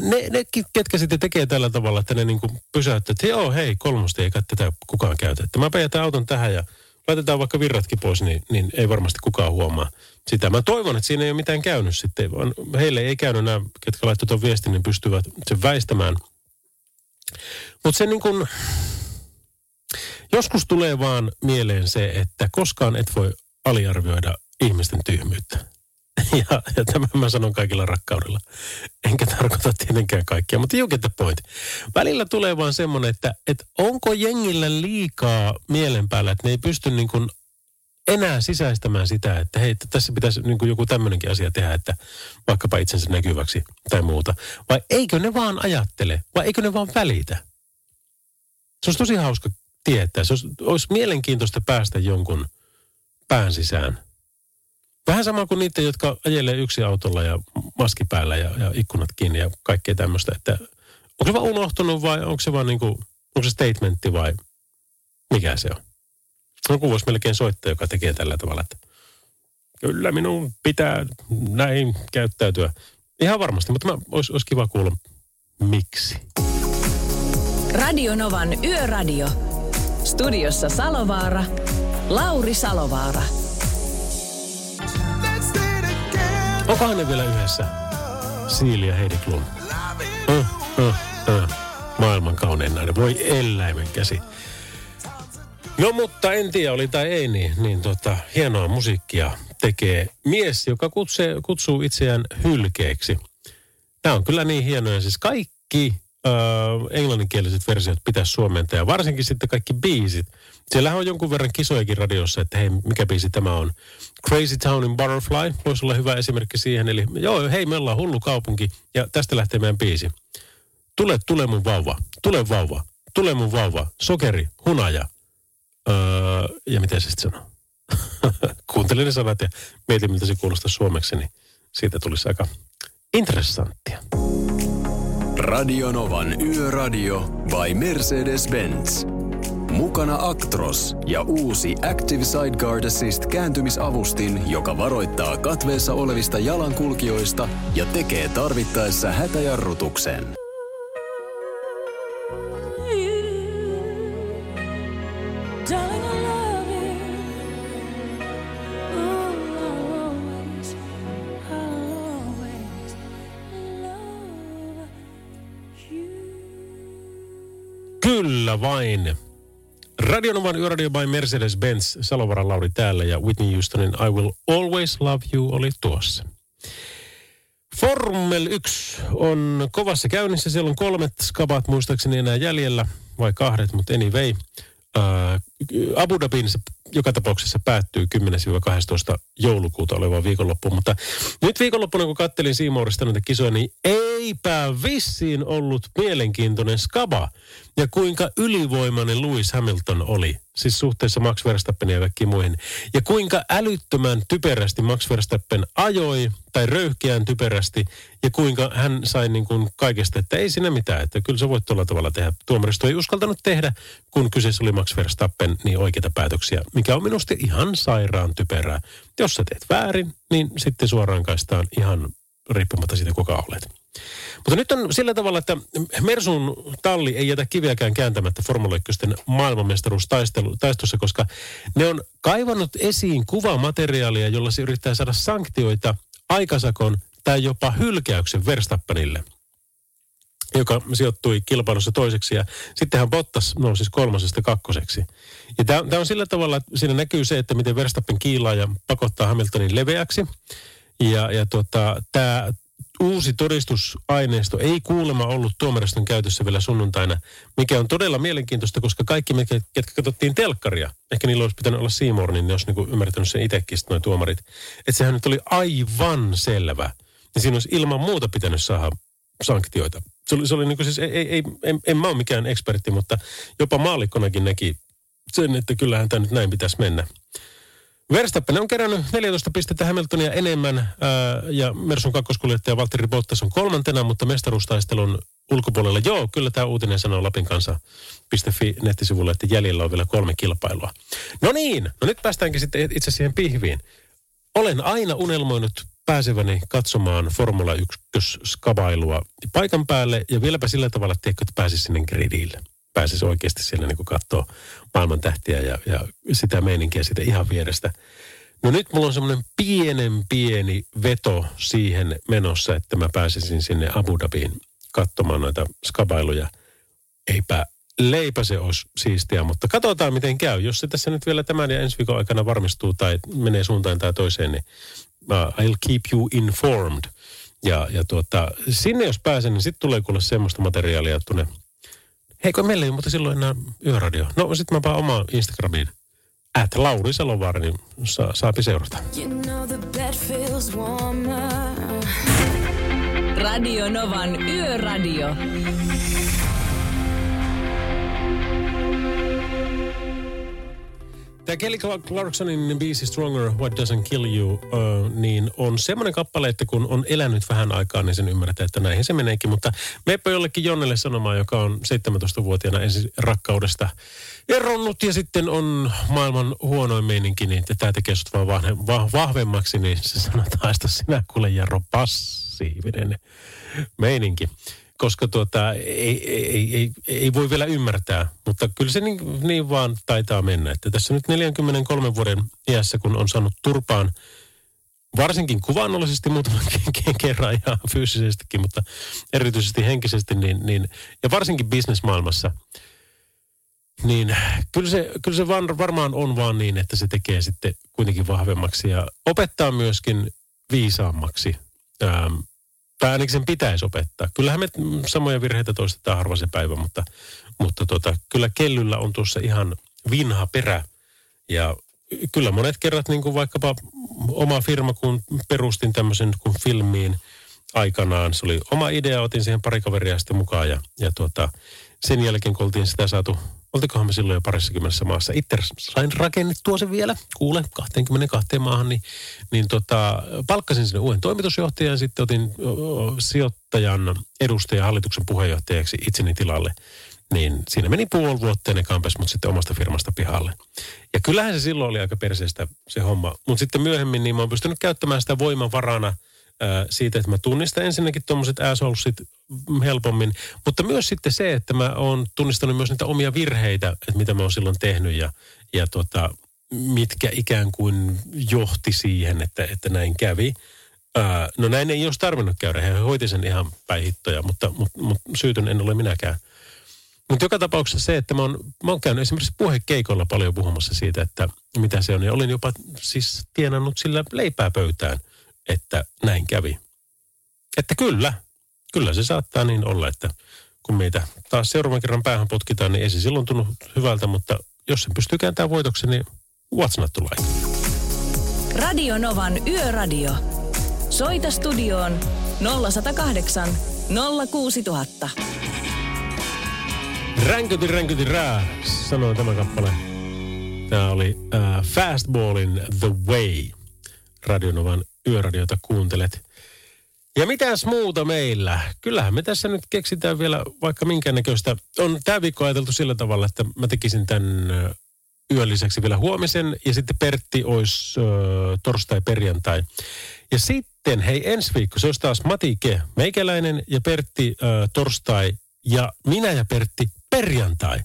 ne ketkä sitten tekee tällä tavalla, että ne niin kuin pysäyttää, että joo hei Kolmosti eikä tätä kukaan käytä. Että mä peitetään auton tähän ja laitetaan vaikka virratkin pois, niin ei varmasti kukaan huomaa sitä. Mä toivon, että siinä ei ole mitään käynyt sitten. Heille ei käynyt nämä, ketkä laittoi tuon viestin, niin pystyvät sen väistämään. Mutta se niin kuin, joskus tulee vaan mieleen se, että koskaan et voi aliarvioida ihmisten tyhmyyttä. Ja tämän mä sanon kaikilla rakkaudella. Enkä tarkoita tietenkään kaikkia, mutta you get the point. Välillä tulee vaan semmoinen, että onko jengillä liikaa mielen päällä, että ne ei pysty niin kuin enää sisäistämään sitä, että hei, tässä pitäisi niin kuin joku tämmöinenkin asia tehdä, että vaikkapa itsensä näkyväksi tai muuta. Vai eikö ne vaan ajattele? Vai eikö ne vaan välitä? Se olisi tosi hauska tietää. Se olisi mielenkiintoista päästä jonkun pään sisään. Vähän sama kuin niitä, jotka ajelee yksin autolla ja maski päällä ja ikkunat kiinni ja kaikkea tämmöistä, että onko se vaan unohtunut vai onko se vaan niin kuin, onko se statementti vai mikä se on? Joku voisi melkein soittaa, joka tekee tällä tavalla, että kyllä minun pitää näin käyttäytyä. Ihan varmasti, mutta olisi kiva kuulla miksi. Radio Novan Yöradio. Studiossa Salovaara, Lauri Salovaara. Onkohan ne vielä yhdessä? Siili ja Heidi Klum. Maailman kaunein nainen. Voi eläimen käsi. No mutta en tiedä, oli tai ei niin hienoa musiikkia tekee mies, joka kutsuu itseään hylkeeksi. Nämä on kyllä niin hienoja. Siis kaikki englanninkieliset versiot pitäisi suomentaa ja varsinkin sitten kaikki biisit. Siellähän on jonkun verran kisojakin radiossa, että hei, mikä biisi tämä on. Crazy Townin Butterfly voisi olla hyvä esimerkki siihen. Eli joo, hei, me ollaan hullu kaupunki ja tästä lähtee meidän biisi. Tule mun vauva, tule vauva, tule mun vauva, sokeri, hunaja. Ja mitä se sitten sanoo? Kuuntelin ne sanat ja mietin, miltä se kuulostaa suomeksi, niin siitä tulisi aika interessanttia. Radio Novan Yöradio by Mercedes-Benz. Mukana Actros ja uusi Active Sideguard Assist kääntymisavustin, joka varoittaa katveessa olevista jalankulkijoista ja tekee tarvittaessa hätäjarrutuksen. Kyllä vain. Radio Novan Yöradio by Mercedes-Benz. Salovaaran Lauri täällä ja Whitney Houstonin I Will Always Love You oli tuossa. Formel 1 on kovassa käynnissä. Siellä on 3 skabat muistaakseni enää jäljellä, vai 2, mutta anyway. Abu Dhabin joka tapauksessa päättyy 10-12 joulukuuta olevaan viikonloppuun. Mutta nyt viikonloppuna, kun kattelin Seamoresta näitä kisoja, niin eipä vissiin ollut mielenkiintoinen skaba. Ja kuinka ylivoimainen Lewis Hamilton oli, siis suhteessa Max Verstappenia ja kaikkiin muihin. Ja kuinka älyttömän typerästi Max Verstappen ajoi, tai röyhkeän typerästi, ja kuinka hän sai niin kuin kaikesta, että ei siinä mitään, että kyllä se voi tuolla tavalla tehdä. Tuomaristo ei uskaltanut tehdä, kun kyseessä oli Max Verstappen, niin oikeita päätöksiä, mikä on minusta ihan sairaan typerää. Jos sä teet väärin, niin sitten suoraan kaistaan ihan riippumatta siitä, kuka olet. Mutta nyt on sillä tavalla, että Mersun talli ei jätä kiviäkään kääntämättä Formula 1 maailmanmestaruustaistossa, koska ne on kaivannut esiin kuvamateriaalia, jolla se yrittää saada sanktioita, aikasakon tai jopa hylkäyksen Verstappenille, joka sijoittui kilpailussa toiseksi ja sittenhän Bottas nousi 3. 2. Ja tämä on sillä tavalla, että siinä näkyy se, että miten Verstappen kiilaa ja pakottaa Hamiltonin leveäksi tämä uusi todistusaineisto ei kuulemma ollut tuomariston käytössä vielä sunnuntaina, mikä on todella mielenkiintoista, koska kaikki me, ketkä katsottiin telkkaria, ehkä niillä olisi pitänyt olla C-more, niin ne olisi niin kuin ymmärtänyt sen itsekin noin tuomarit. Että sehän nyt oli aivan selvä. Ja siinä olisi ilman muuta pitänyt saada sanktioita. Se oli niin kuin siis, en mä ole mikään ekspertti, mutta jopa maallikkonakin näki sen, että kyllähän tämä nyt näin pitäisi mennä. Verstappen on kerännyt 14 pistettä Hamiltonia enemmän ja Mersun kakkoskuljettaja Valtteri Bottas on 3., mutta mestaruustaistelun ulkopuolella, joo, kyllä tämä uutinen sanoo lapinkansa.fi nettisivulla, että jäljellä on vielä 3 kilpailua. No niin, no nyt päästäänkin sitten itse siihen pihviin. Olen aina unelmoinut pääseväni katsomaan Formula 1-skabailua paikan päälle ja vieläpä sillä tavalla, että pääsisi sinne gridille. Pääsisi oikeasti siellä niin kuin katsoo maailman tähtiä ja sitä meininkiä siitä ihan vierestä. No nyt mulla on semmoinen pieni veto siihen menossa, että mä pääsisin sinne Abu Dhabiin katsomaan noita skabailuja. Eipä Leipä se olisi siistiä, mutta katsotaan miten käy. Jos se tässä nyt vielä tämän ja ensi viikon aikana varmistuu tai menee suuntaan tai toiseen, niin I'll keep you informed. Ja sinne jos pääsen, niin sitten tulee kuule semmoista materiaalia tuonne. Heikö meillä ei ole, mutta silloin enää yöradio. No sitten mä paan omaan Instagramiin. @Lauri Salovaara, niin saapi seurata. Radio Novan Yöradio. Tämä Kelly Clarksonin biisi Stronger, What Doesn't Kill You, niin on semmoinen kappale, että kun on elänyt vähän aikaa, niin sen ymmärtää, että näihin se meneekin. Mutta meepä jollekin Jonnelle sanomaan, joka on 17-vuotiaana ensin rakkaudesta eronnut ja sitten on maailman huonoin meininki, niin että tämä tekee sut vaan vahvemmaksi, niin se sanotaan, että sinä kuule Jarro passiivinen meininki. Koska ei voi vielä ymmärtää, mutta kyllä se niin vaan taitaa mennä. Että tässä nyt 43 vuoden iässä, kun on saanut turpaan, varsinkin kuvaannollisesti muutaman kerran ja fyysisestikin, mutta erityisesti henkisesti, niin ja varsinkin bisnesmaailmassa, niin kyllä se varmaan on vaan niin, että se tekee sitten kuitenkin vahvemmaksi ja opettaa myöskin viisaammaksi. Tai ainakin sen pitäisi opettaa. Kyllähän me samoja virheitä toistetaan harva se päivä, mutta kyllä kellyllä on tuossa ihan vinha perä. Ja kyllä monet kerrat, niin kuin vaikkapa oma firma, kun perustin tämmöisen kun filmiin aikanaan, se oli oma idea, otin siihen pari kaveria sitten mukaan ja sen jälkeen, kun oltiin sitä saatu, oltikohan me silloin jo 20 maassa. Itse sain rakennettua sen vielä, kuule, 22 maahan, niin palkkasin sinne uuden toimitusjohtajan, sitten otin sijoittajan edustajan hallituksen puheenjohtajaksi itseni tilalle. Niin siinä meni puoli vuotta ja ne kampes mut sitten omasta firmasta pihalle. Ja kyllähän se silloin oli aika perseestä se homma, mutta sitten myöhemmin niin mä oon pystynyt käyttämään sitä voimavarana siitä, että mä tunnistan ensinnäkin tuommoiset assholesit helpommin, mutta myös sitten se, että mä oon tunnistanut myös niitä omia virheitä, että mitä mä oon silloin tehnyt ja mitkä ikään kuin johti siihen, että näin kävi. No näin ei olisi tarvinnut käydä, he hoiti sen ihan päihittoja, mutta syytön en ole minäkään. Mutta joka tapauksessa se, että mä oon käynyt esimerkiksi puhekeikolla paljon puhumassa siitä, että mitä se on, ja olin jopa siis tienannut sillä leipää pöytään, että näin kävi. Että kyllä se saattaa niin olla, että kun meitä taas seuraavan kerran päähän potkitaan, niin ei se silloin tunnu hyvältä, mutta jos sen pystyy kääntämään voitoksi, niin what's not to like? Radio Novan Yöradio. Soita studioon 0108 06000. Ränkytin, ränkytin, rää, sanoo tämä kappale. Tämä oli Fastballin The Way. Radio Novan Yöradiota kuuntelet. Ja mitäs muuta meillä? Kyllähän me tässä nyt keksitään vielä vaikka minkäännäköistä. On tämä viikko ajateltu sillä tavalla, että mä tekisin tämän yön lisäksi vielä huomisen ja sitten Pertti olisi torstai-perjantai. Ja sitten hei ensi viikko, se olisi taas Mati Ke, meikäläinen ja Pertti torstai ja minä ja Pertti perjantai.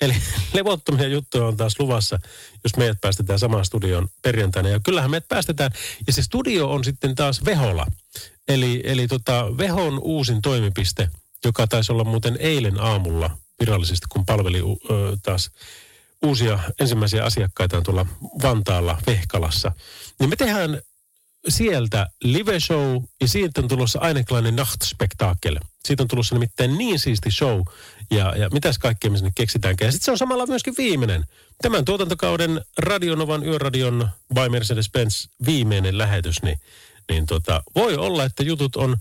Eli levottomia juttuja on taas luvassa, jos meidät päästetään samaan studioon perjantaina. Ja kyllähän meidät päästetään. Ja se studio on sitten taas Vehola. Eli Vehon uusin toimipiste, joka taisi olla muuten eilen aamulla virallisesti, kun palveli taas uusia ensimmäisiä asiakkaitaan tuolla Vantaalla, Vehkalassa. Niin me tehdään sieltä live show ja siitä on tulossa ainaklainen nachtspektaakel. Siitä on tulossa nimittäin niin siisti show ja mitäs kaikkea me sinne keksitäänkään. Ja sitten se on samalla myöskin viimeinen. Tämän tuotantokauden Radio Novan Yöradion by Mercedes-Benz viimeinen lähetys, niin voi olla, että jutut on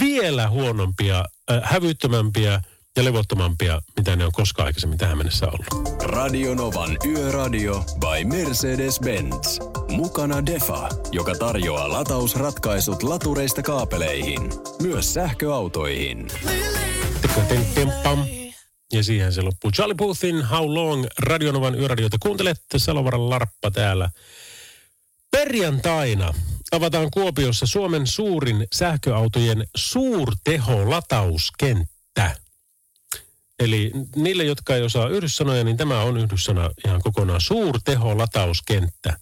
vielä huonompia, hävyttömämpiä ja levottomampia, mitä ne on koskaan aikaisemmin tähän mennessä ollut. Radio Novan Yöradio by Mercedes-Benz. Mukana Defa, joka tarjoaa latausratkaisut latureista kaapeleihin, myös sähköautoihin. Ja siihen se loppuu. Charlie Boothin How Long? Radio Novan Yöradiota kuuntelette. Salovaran Larppa täällä. Perjantaina avataan Kuopiossa Suomen suurin sähköautojen suurteholatauskenttä. Eli niille, jotka ei osaa yhdyssanoja, niin tämä on yhdyssana ihan kokonaan. Suurteholatauskenttä.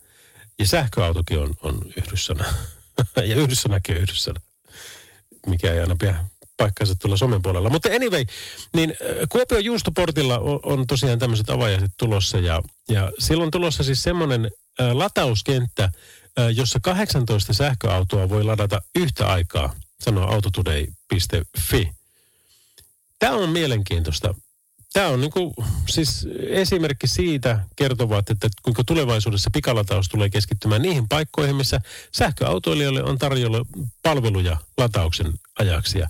Ja sähköautokin on yhdyssana. Ja yhdyssanakin on yhdyssana. Mikä ei aina paikkansa tuolla somen puolella. Mutta anyway, niin Kuopion Juustoportilla on tosiaan tämmöiset avajaiset tulossa ja silloin tulossa siis semmoinen latauskenttä, jossa 18 sähköautoa voi ladata yhtä aikaa, sanoo autotoday.fi. Tämä on mielenkiintoista. Tämä on niin kuin, siis esimerkki siitä kertovat, että kuinka tulevaisuudessa pikalataus tulee keskittymään niihin paikkoihin, missä sähköautoilijoille on tarjolla palveluja latauksen ajaksi. Ja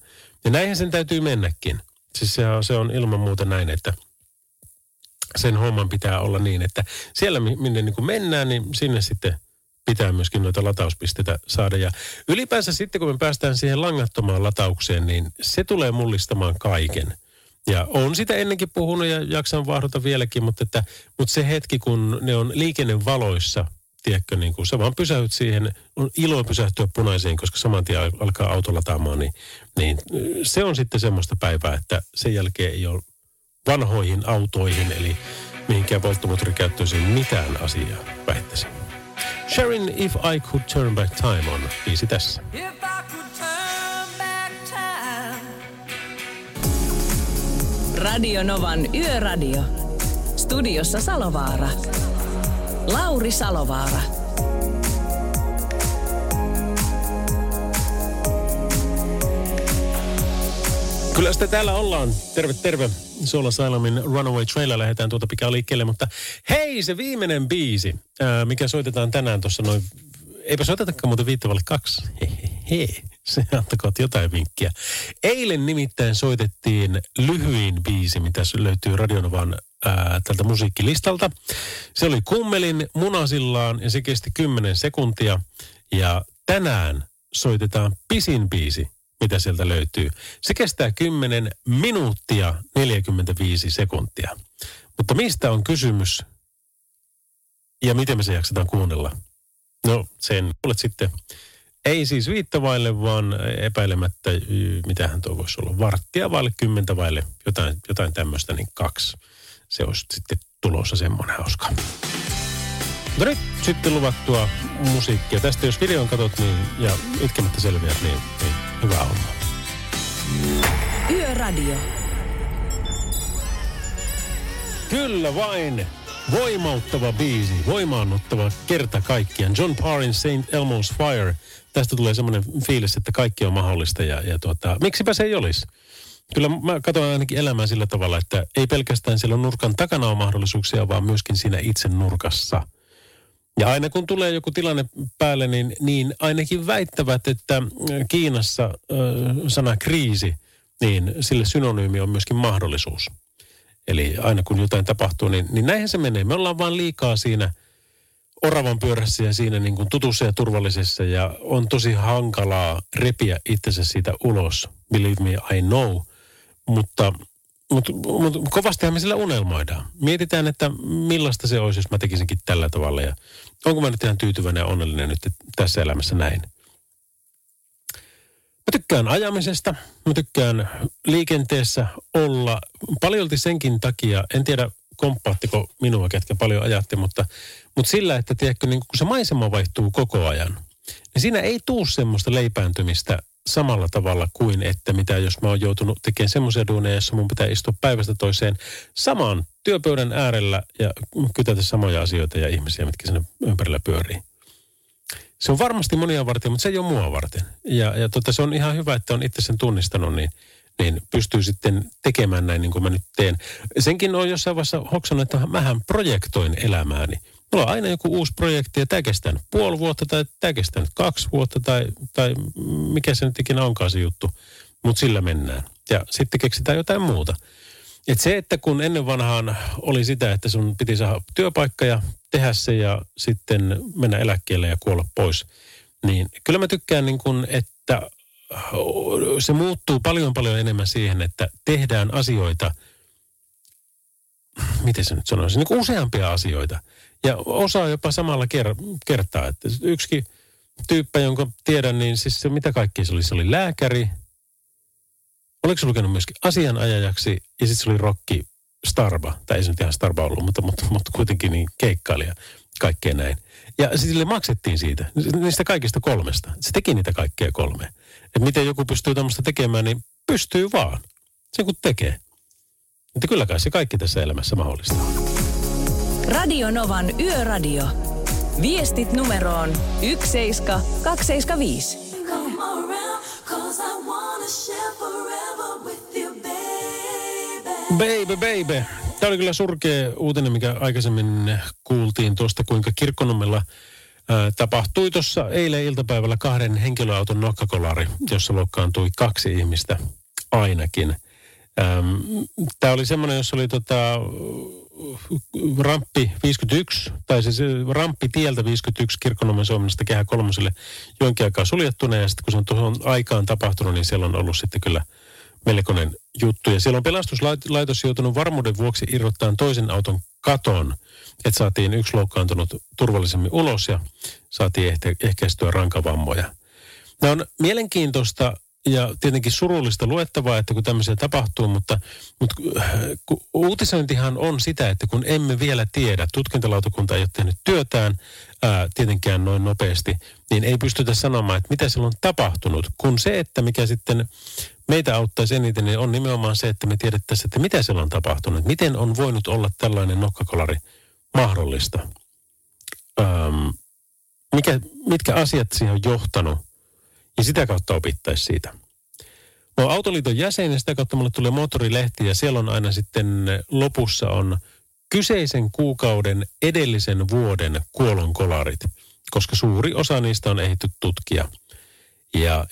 näinhän sen täytyy mennäkin. Siis se on ilman muuta näin, että sen homman pitää olla niin, että siellä minne niin kuin mennään, niin sinne sitten pitää myöskin noita latauspisteitä saada. Ja ylipäänsä sitten, kun me päästään siihen langattomaan lataukseen, niin se tulee mullistamaan kaiken. Ja olen sitä ennenkin puhunut ja jaksan vaahdota vieläkin, mutta se hetki, kun ne on liikennevaloissa, tiedätkö, niin kun sä vaan pysäyt siihen, on ilo pysähtyä punaiseen, koska saman tien alkaa auto lataamaan, niin se on sitten semmoista päivää, että sen jälkeen ei ole vanhoihin autoihin, eli mihinkään polttomoottorikäyttöisiin mitään asiaa väittäisin. Sharon, If I Could Turn Back Time on biisi tässä. Radio Novan Yöradio. Studiossa Salovaara. Lauri Salovaara. Kyllä sitä täällä ollaan. Terve, terve. Soul Asylum Runaway Traililla lähdetään tuota pikaa liikkeelle, mutta hei, se viimeinen biisi, mikä soitetaan tänään tuossa noin. Eipä soitetakaan muuten 2:05. Se antakoon jotain vinkkiä. Eilen nimittäin soitettiin lyhyin biisi, mitä löytyy Radionovan tältä musiikkilistalta. Se oli Kummelin Munasillaan ja se kesti 10 sekuntia. Ja tänään soitetaan pisin biisi, mitä sieltä löytyy. Se kestää 10 minuuttia 45 sekuntia. Mutta mistä on kysymys ja miten me se jaksetaan kuunnella? No sen kuulet sitten. Ei siis viittä vaille, vaan epäilemättä, mitähän tuo voisi olla, varttia vaille, 10 vaille, jotain tämmöistä, niin 2. Se olisi sitten tulossa semmoinen hauska. No nyt sitten luvattua musiikkia. Tästä jos videon katot niin, ja itkemättä selviät, niin hyvää hommaa. Yöradio. Kyllä vain. Voimauttava biisi, voimaannuttava kerta kaikkiaan. John Parrin St. Elmo's Fire. Tästä tulee semmoinen fiilis, että kaikki on mahdollista ja miksipä se ei olisi? Kyllä mä katson ainakin elämää sillä tavalla, että ei pelkästään siellä nurkan takana ole mahdollisuuksia, vaan myöskin siinä itse nurkassa. Ja aina kun tulee joku tilanne päälle, niin ainakin väittävät, että Kiinassa sana kriisi, niin sille synonyymi on myöskin mahdollisuus. Eli aina kun jotain tapahtuu, niin näinhän se menee. Me ollaan vaan liikaa siinä oravan pyörässä ja siinä niin kuin tutussa ja turvallisessa. Ja on tosi hankalaa repiä itsensä siitä ulos. Believe me, I know. Mutta kovastihan me sillä unelmoidaan. Mietitään, että millaista se olisi, jos mä tekisinkin tällä tavalla. Ja onko mä nyt ihan tyytyväinen ja onnellinen nyt tässä elämässä näin. Mä tykkään ajamisesta, mä tykkään liikenteessä olla paljolti senkin takia, en tiedä komppaatteko minua, ketkä paljon ajatte, mutta sillä, että tiedätkö, niin kun se maisema vaihtuu koko ajan, niin siinä ei tuu semmoista leipääntymistä samalla tavalla kuin, että mitä jos mä oon joutunut tekemään semmoisia duuneja, jossa mun pitää istua päivästä toiseen samaan työpöydän äärellä ja kytätä samoja asioita ja ihmisiä, mitkä siinä ympärillä pyörii. Se on varmasti monia varten, mutta se ei ole mua varten. Ja se on ihan hyvä, että on itse sen tunnistanut, niin pystyy sitten tekemään näin niin kuin mä nyt teen. Senkin on jossain vaiheessa hoksannut, että mähän projektoin elämääni. Mulla on aina joku uusi projekti ja tämä kestää nyt 0,5 vuotta tai tämä kestää nyt 2 vuotta tai mikä se nyt ikinä onkaan se juttu. Mutta sillä mennään. Ja sitten keksitään jotain muuta. Et se, että kun ennen vanhaan oli sitä, että sun piti saada työpaikka ja tehdä se ja sitten mennä eläkkeelle ja kuolla pois, niin kyllä mä tykkään niin kun, että se muuttuu paljon paljon enemmän siihen, että tehdään asioita, miten se nyt sanoisi, niin kuin useampia asioita. Ja osaa jopa samalla kertaa, että yksikin tyyppä, jonka tiedän, niin siis se mitä kaikkea se oli lääkäri. Oliko se lukenut myöskin asianajajaksi ja sitten se oli rock-starba, tai ei se nyt ihan starba ollut, mutta kuitenkin niin keikkailija, kaikkea näin. Ja sille maksettiin siitä, niistä kaikista 3. Se teki niitä kaikkea 3. Että miten joku pystyy tämmöistä tekemään, niin Pystyy vaan. Sen kun tekee. Mutta kylläkään se kaikki tässä elämässä mahdollista. Radio Novan Yöradio. Viestit numeroon 17275. Baby, baby. Tämä oli kyllä surkea uutinen, mikä aikaisemmin kuultiin tuosta, kuinka Kirkkonummella tapahtui tuossa eilen iltapäivällä kahden henkilöauton nokkakolari, jossa loukkaantui kaksi ihmistä ainakin. Tämä oli semmoinen, jossa oli ramppi 51, tai siis ramppi tieltä 51 Kirkkonummen Suomesta Kehä kolmoselle jonkin aikaa suljettuna, ja sitten kun se on tuohon aikaan tapahtunut, niin siellä on ollut sitten kyllä melkoinen juttu. Ja siellä on pelastuslaitos joutunut varmuuden vuoksi irrottamaan toisen auton katon, että saatiin yksi loukkaantunut turvallisemmin ulos ja saatiin ehkäistyä rankavammoja. Nämä on mielenkiintoista ja tietenkin surullista luettavaa, että kun tämmöisiä tapahtuu, mutta uutisointihan on sitä, että kun emme vielä tiedä, tutkintalautakunta ei ole tehnyt työtään tietenkään noin nopeasti, niin ei pystytä sanomaan, että mitä siellä on tapahtunut, kun se, että mikä sitten meitä auttaisi eniten, niin on nimenomaan se, että me tiedettäisiin, että mitä siellä on tapahtunut, miten on voinut olla tällainen nokkakolari mahdollista. Mitkä asiat siihen on johtanut? Ja sitä kautta opittaisi siitä. Mä oon Autoliiton jäsen ja sitä kautta mulle tulee Moottorilehti ja siellä on aina sitten lopussa on kyseisen kuukauden edellisen vuoden kuolonkolarit, koska suuri osa niistä on ehditty tutkia. Ja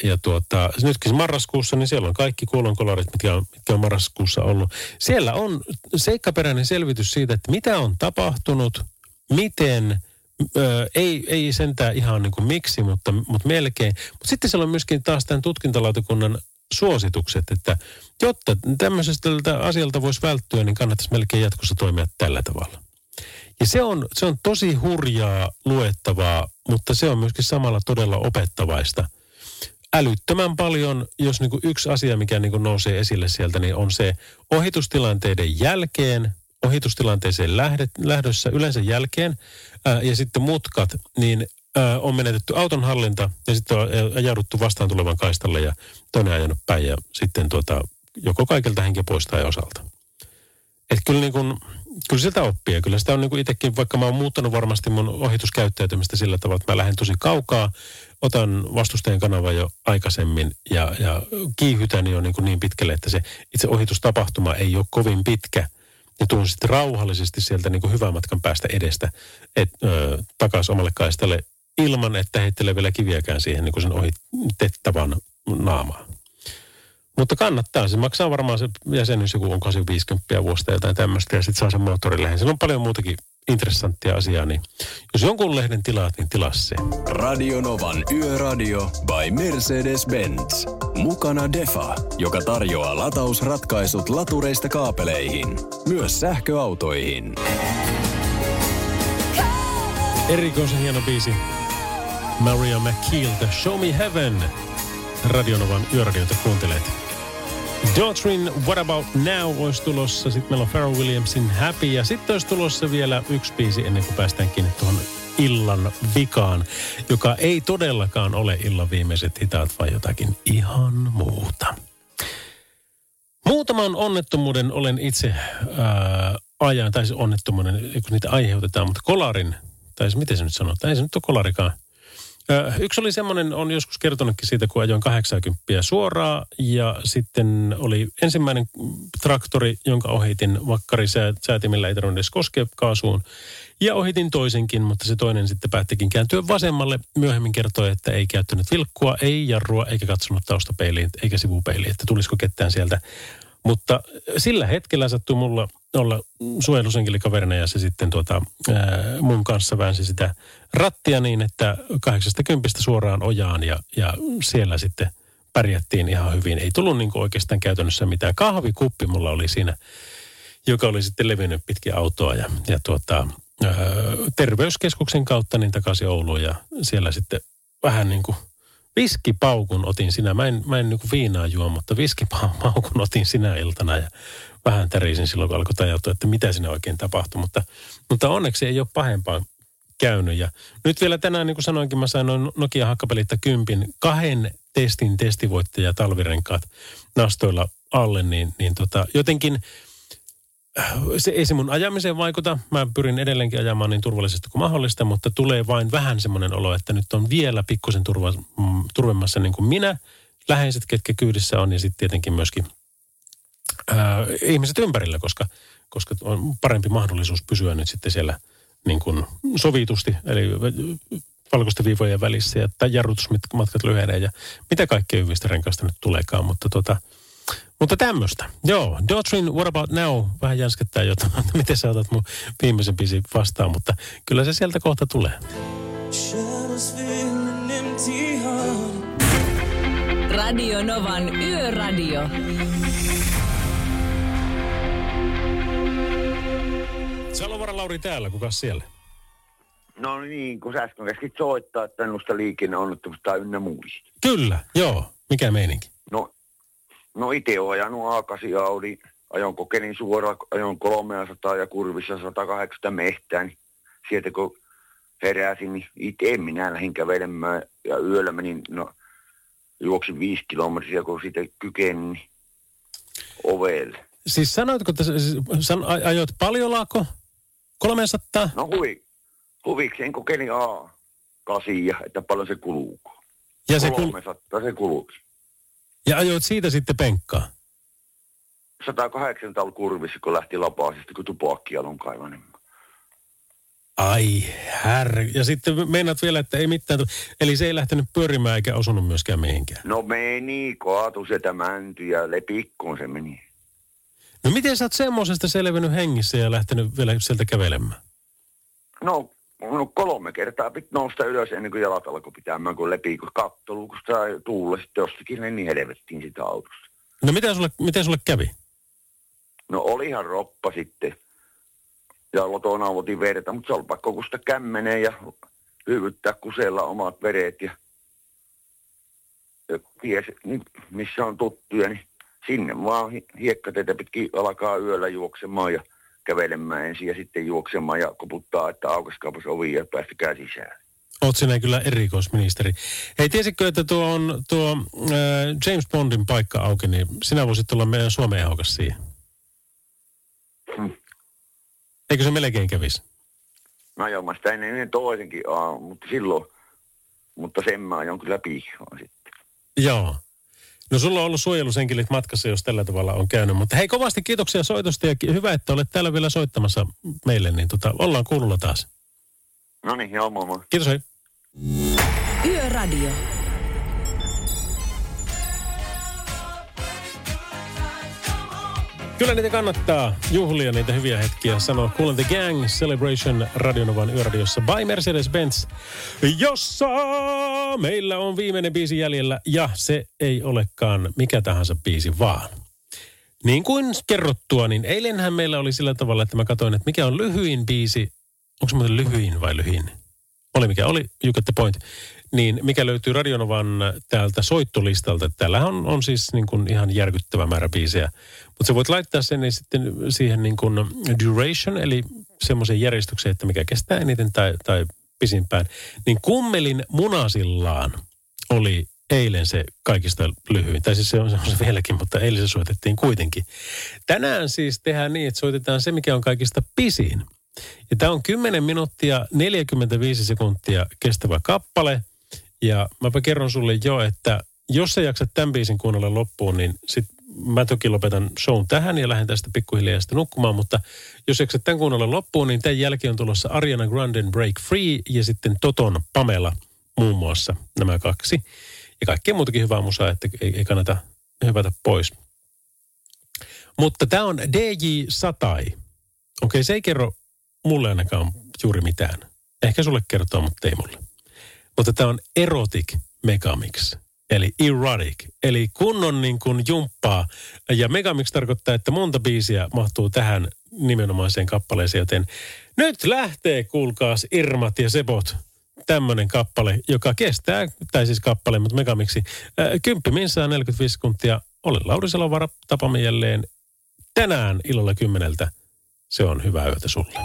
nytkin marraskuussa, niin siellä on kaikki kuolonkolarit, mitkä on marraskuussa ollut. Siellä on seikkaperäinen selvitys siitä, että mitä on tapahtunut, miten... Ei sentään ihan niin kuin miksi, mutta melkein. Mutta sitten siellä on myöskin taas tämän tutkintalautakunnan suositukset, että jotta tämmöisestä asialta voisi välttyä, niin kannattaisi melkein jatkossa toimia tällä tavalla. Ja se on tosi hurjaa luettavaa, mutta se on myöskin samalla todella opettavaista. Älyttömän paljon, jos niin kuin yksi asia, mikä niin kuin nousee esille sieltä, niin on se ohitustilanteiden jälkeen, ohitustilanteeseen lähdössä yleensä jälkeen ja sitten mutkat, niin on menetetty auton hallinta ja sitten on ajauduttu vastaan tulevan kaistalle ja toinen ajanut päin ja sitten joko kaikilta henki pois tai osalta. Että kyllä sitä oppii ja kyllä sitä on niin kuin itsekin, vaikka mä oon muuttanut varmasti mun ohituskäyttäytymistä sillä tavalla, että mä lähden tosi kaukaa, otan vastustajan kanavan jo aikaisemmin ja kiihytän jo niin pitkälle, että se itse ohitustapahtuma ei ole kovin pitkä. Ja tuun sitten rauhallisesti sieltä niin kuin hyvän matkan päästä edestä takaisin omalle kaistalle ilman, että heittelee vielä kiviäkään siihen niin kuin sen ohitettavan naamaan. Mutta kannattaa. Se maksaa varmaan se jäsenyys joku on 850 vuosta jotain tämmöistä ja sitten saa sen moottorilehen. Siellä on paljon muutakin interessanttia asiaa, niin jos jonkun lehden tilaat, niin tilaa se. Radio Novan Yöradio by Mercedes-Benz. Mukana Defa, joka tarjoaa latausratkaisut latureista kaapeleihin, myös sähköautoihin. Erikoisen hieno biisi. Maria McKeeltä Show Me Heaven. Radio Novan Yöradiota kuuntelet. Daughtrin What About Now olisi tulossa, sitten meillä on Pharrell Williamsin Happy ja sitten olisi tulossa vielä yksi biisi ennen kuin päästäänkin tuohon illan vikaan, joka ei todellakaan ole illan viimeiset hitaat, vaan jotakin ihan muuta. Muutaman onnettomuuden olen itse ajan, tai siis onnettomuuden, kun niitä aiheutetaan, mutta kolarin, tai miten se nyt sanotaan, ei se nyt ole kolarikaan. Yksi oli semmoinen, on joskus kertonutkin siitä, kun ajoin 80 suoraan ja sitten oli ensimmäinen traktori, jonka ohitin vakkarisäätimillä, ei tarvinnut edes koskea kaasuun. Ja ohitin toisenkin, mutta se toinen sitten päättikin kääntyä vasemmalle. Myöhemmin kertoi, että ei käyttänyt vilkkua, ei jarrua, eikä katsonut taustapeiliin, eikä sivupeiliin, että tulisiko ketään sieltä. Mutta sillä hetkellä sattui mulla olla suojelusenkelikaverina ja se sitten mun kanssa väänsi sitä rattia niin, että 80 suoraan ojaan ja siellä sitten pärjättiin ihan hyvin. Ei tullut niin kuin oikeastaan käytännössä mitään. Kahvikuppi mulla oli siinä, joka oli sitten levinnyt pitkin autoa ja terveyskeskuksen kautta niin takaisin Ouluun ja siellä sitten vähän niin kuin viskipaukun otin sinä. Mä en niin kuin viinaa juo, mutta viskipaukun otin sinä iltana ja vähän tärisin silloin, kun alkoi tajautua, että mitä siinä oikein tapahtui. Mutta onneksi ei ole pahempaa käynyt. Ja nyt vielä tänään, niin kuin sanoinkin, mä sain noin Nokia Hakkapelitta 10 kahden testin testivoittaja talvirenkaat nastoilla alle, niin jotenkin se ei se mun ajamiseen vaikuta. Mä pyrin edelleenkin ajamaan niin turvallisesti kuin mahdollista, mutta tulee vain vähän semmoinen olo, että nyt on vielä pikkusen turvemmassa niin kuin minä, läheiset, ketkä kyydissä on ja sitten tietenkin myöskin ihmiset ympärillä, koska on parempi mahdollisuus pysyä nyt sitten siellä niin kuin sovitusti, eli valkoisten viivojen välissä ja jarrutusmatkat lyhenee ja mitä kaikkea hyvistä renkaista nyt tuleekaan, mutta tämmöistä. Joo, Dotrin, What About Now? Vähän jänskettää jotain, että miten sä otat mun viimeisen biisin vastaan, mutta kyllä se sieltä kohta tulee. Radio Novan Yöradio. Salovaara Lauri täällä, kukas siellä? No niin, kun sä äsken käskit soittaa, että ennusta liikenneonnettomuutta ynnä muista. Kyllä, joo. Mikä meininki? No ite oon ajanut A8 Audi, ajon kokeilin suoraan, ajon 300 ja kurvissa 180 mehtää, niin sieltä kun heräsin, niin itse en minä lähdin kävelemään ja yöllä menin, no juoksin 5 kilometriä, kun siitä kykenin niin ovelle. Siis sanoitko, että ajoit paljolaako? 300? No huvikseen kokeilin A8, että paljon se kuluuko. Ja 300 se kuluukin. Ja ajoit siitä sitten penkkaa? 180 kurvissa, kun lähti lapaasista, kun tupakkialon kaivanemaan. Ai härry. Ja sitten meinaat vielä, että ei mitään. Eli se ei lähtenyt pyörimään eikä osunut myöskään mihinkään. No meni, kaatu sieltä mänty ja lepikkoon se meni. No miten sä oot semmoisesta selvinnyt hengissä ja lähtenyt vielä sieltä kävelemään? No 3 kertaa piti nousta ylös ennen kuin jalat alkoi pitämään, kun lepikko kattoluukosta ja tuulle sitten jostakin, niin helvettiin sitä autosta. No mitä sulle kävi? No olihan roppa sitten. Ja lotona otin verta, mutta se oli pakko kusta kämmeneen ja hyvyttää kusella omat veret. Ja tiesi, missä on tuttuja, niin sinne vaan hiekkateitä pitkin alkaa yöllä juoksemaan ja kävelemään ensin ja sitten juoksemaan ja koputtaa, että aukaskaapas ovi ja päästäkää sisään. Oot sinä kyllä erikoisministeri. Hei, tiesitkö, että tuo James Bondin paikka auki, niin sinä voisit olla meidän Suomeen aukas siihen. Eikö se melkein kävisi? No joo, mä sitä ennen toisenkin, mutta silloin, mutta sen mä ajan kyllä piihaan sitten. Joo. No sulla on ollut suojelusenkilit matkassa, jos tällä tavalla on käynyt, mutta hei, kovasti kiitoksia soitosta ja hyvä, että olet täällä vielä soittamassa meille, niin ollaan kuulolla taas. No niin, joo, moi moi. Kiitos, hei. Yöradio. Kyllä niitä kannattaa juhlia, niitä hyviä hetkiä, sanoo Cool and the Gang Celebration Radio Novan yöradiossa by Mercedes-Benz, jossa meillä on viimeinen biisi jäljellä ja se ei olekaan mikä tahansa biisi vaan. Niin kuin kerrottua, niin eilenhän meillä oli sillä tavalla, että mä katsoin, että mikä on lyhyin biisi, onko se muuten lyhyin vai lyhin? Oli mikä oli, you get the point. Niin mikä löytyy Radio Novan täältä soittolistalta. Täällähän on siis niin kuin ihan järkyttävä määrä biisejä. Mutta sä voit laittaa sen niin sitten siihen niin kuin duration, eli semmoiseen järjestykseen, että mikä kestää eniten tai pisimpään. Niin Kummelin Munasillaan oli eilen se kaikista lyhyin. Tai siis se on se vieläkin, mutta eilen se soitettiin kuitenkin. Tänään siis tehdään niin, että soitetaan se, mikä on kaikista pisin. Ja tämä on 10 minuuttia 45 sekuntia kestävä kappale. Ja mäpä kerron sulle jo, että jos sä jaksat tämän biisin kuunnella loppuun, niin sit mä toki lopetan shown tähän ja lähden tästä pikkuhiljaa sitten nukkumaan. Mutta jos jaksat tämän kuunnella loppuun, niin tämän jälkeen on tulossa Ariana Granden Break Free ja sitten Toton Pamela muun muassa nämä kaksi. Ja kaikkea muutakin hyvää musaa, että ei kannata hypätä pois. Mutta tämä on DJ Satai. Okei, se ei kerro mulle ainakaan juuri mitään. Ehkä sulle kertoo, mutta ei mulle. Mutta tämä on Erotic Megamix, eli Erotic, eli kunnon niin kuin jumppaa. Ja Megamix tarkoittaa, että monta biisiä mahtuu tähän nimenomaiseen kappaleeseen, joten nyt lähtee, kuulkaas Irmat ja Sebot, tämmöinen kappale, joka kestää, tai siis kappale, mutta Megamixi, 10 minsaa 45 sekuntia. Olen Lauri Salovara, tapamme jälleen tänään illalla 10. Se on hyvää yötä sulle.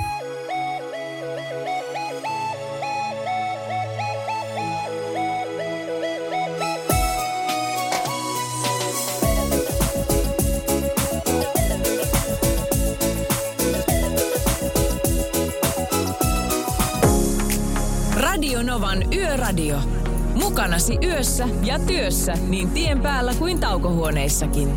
Radio. Mukanasi yössä ja työssä niin tien päällä kuin taukohuoneissakin.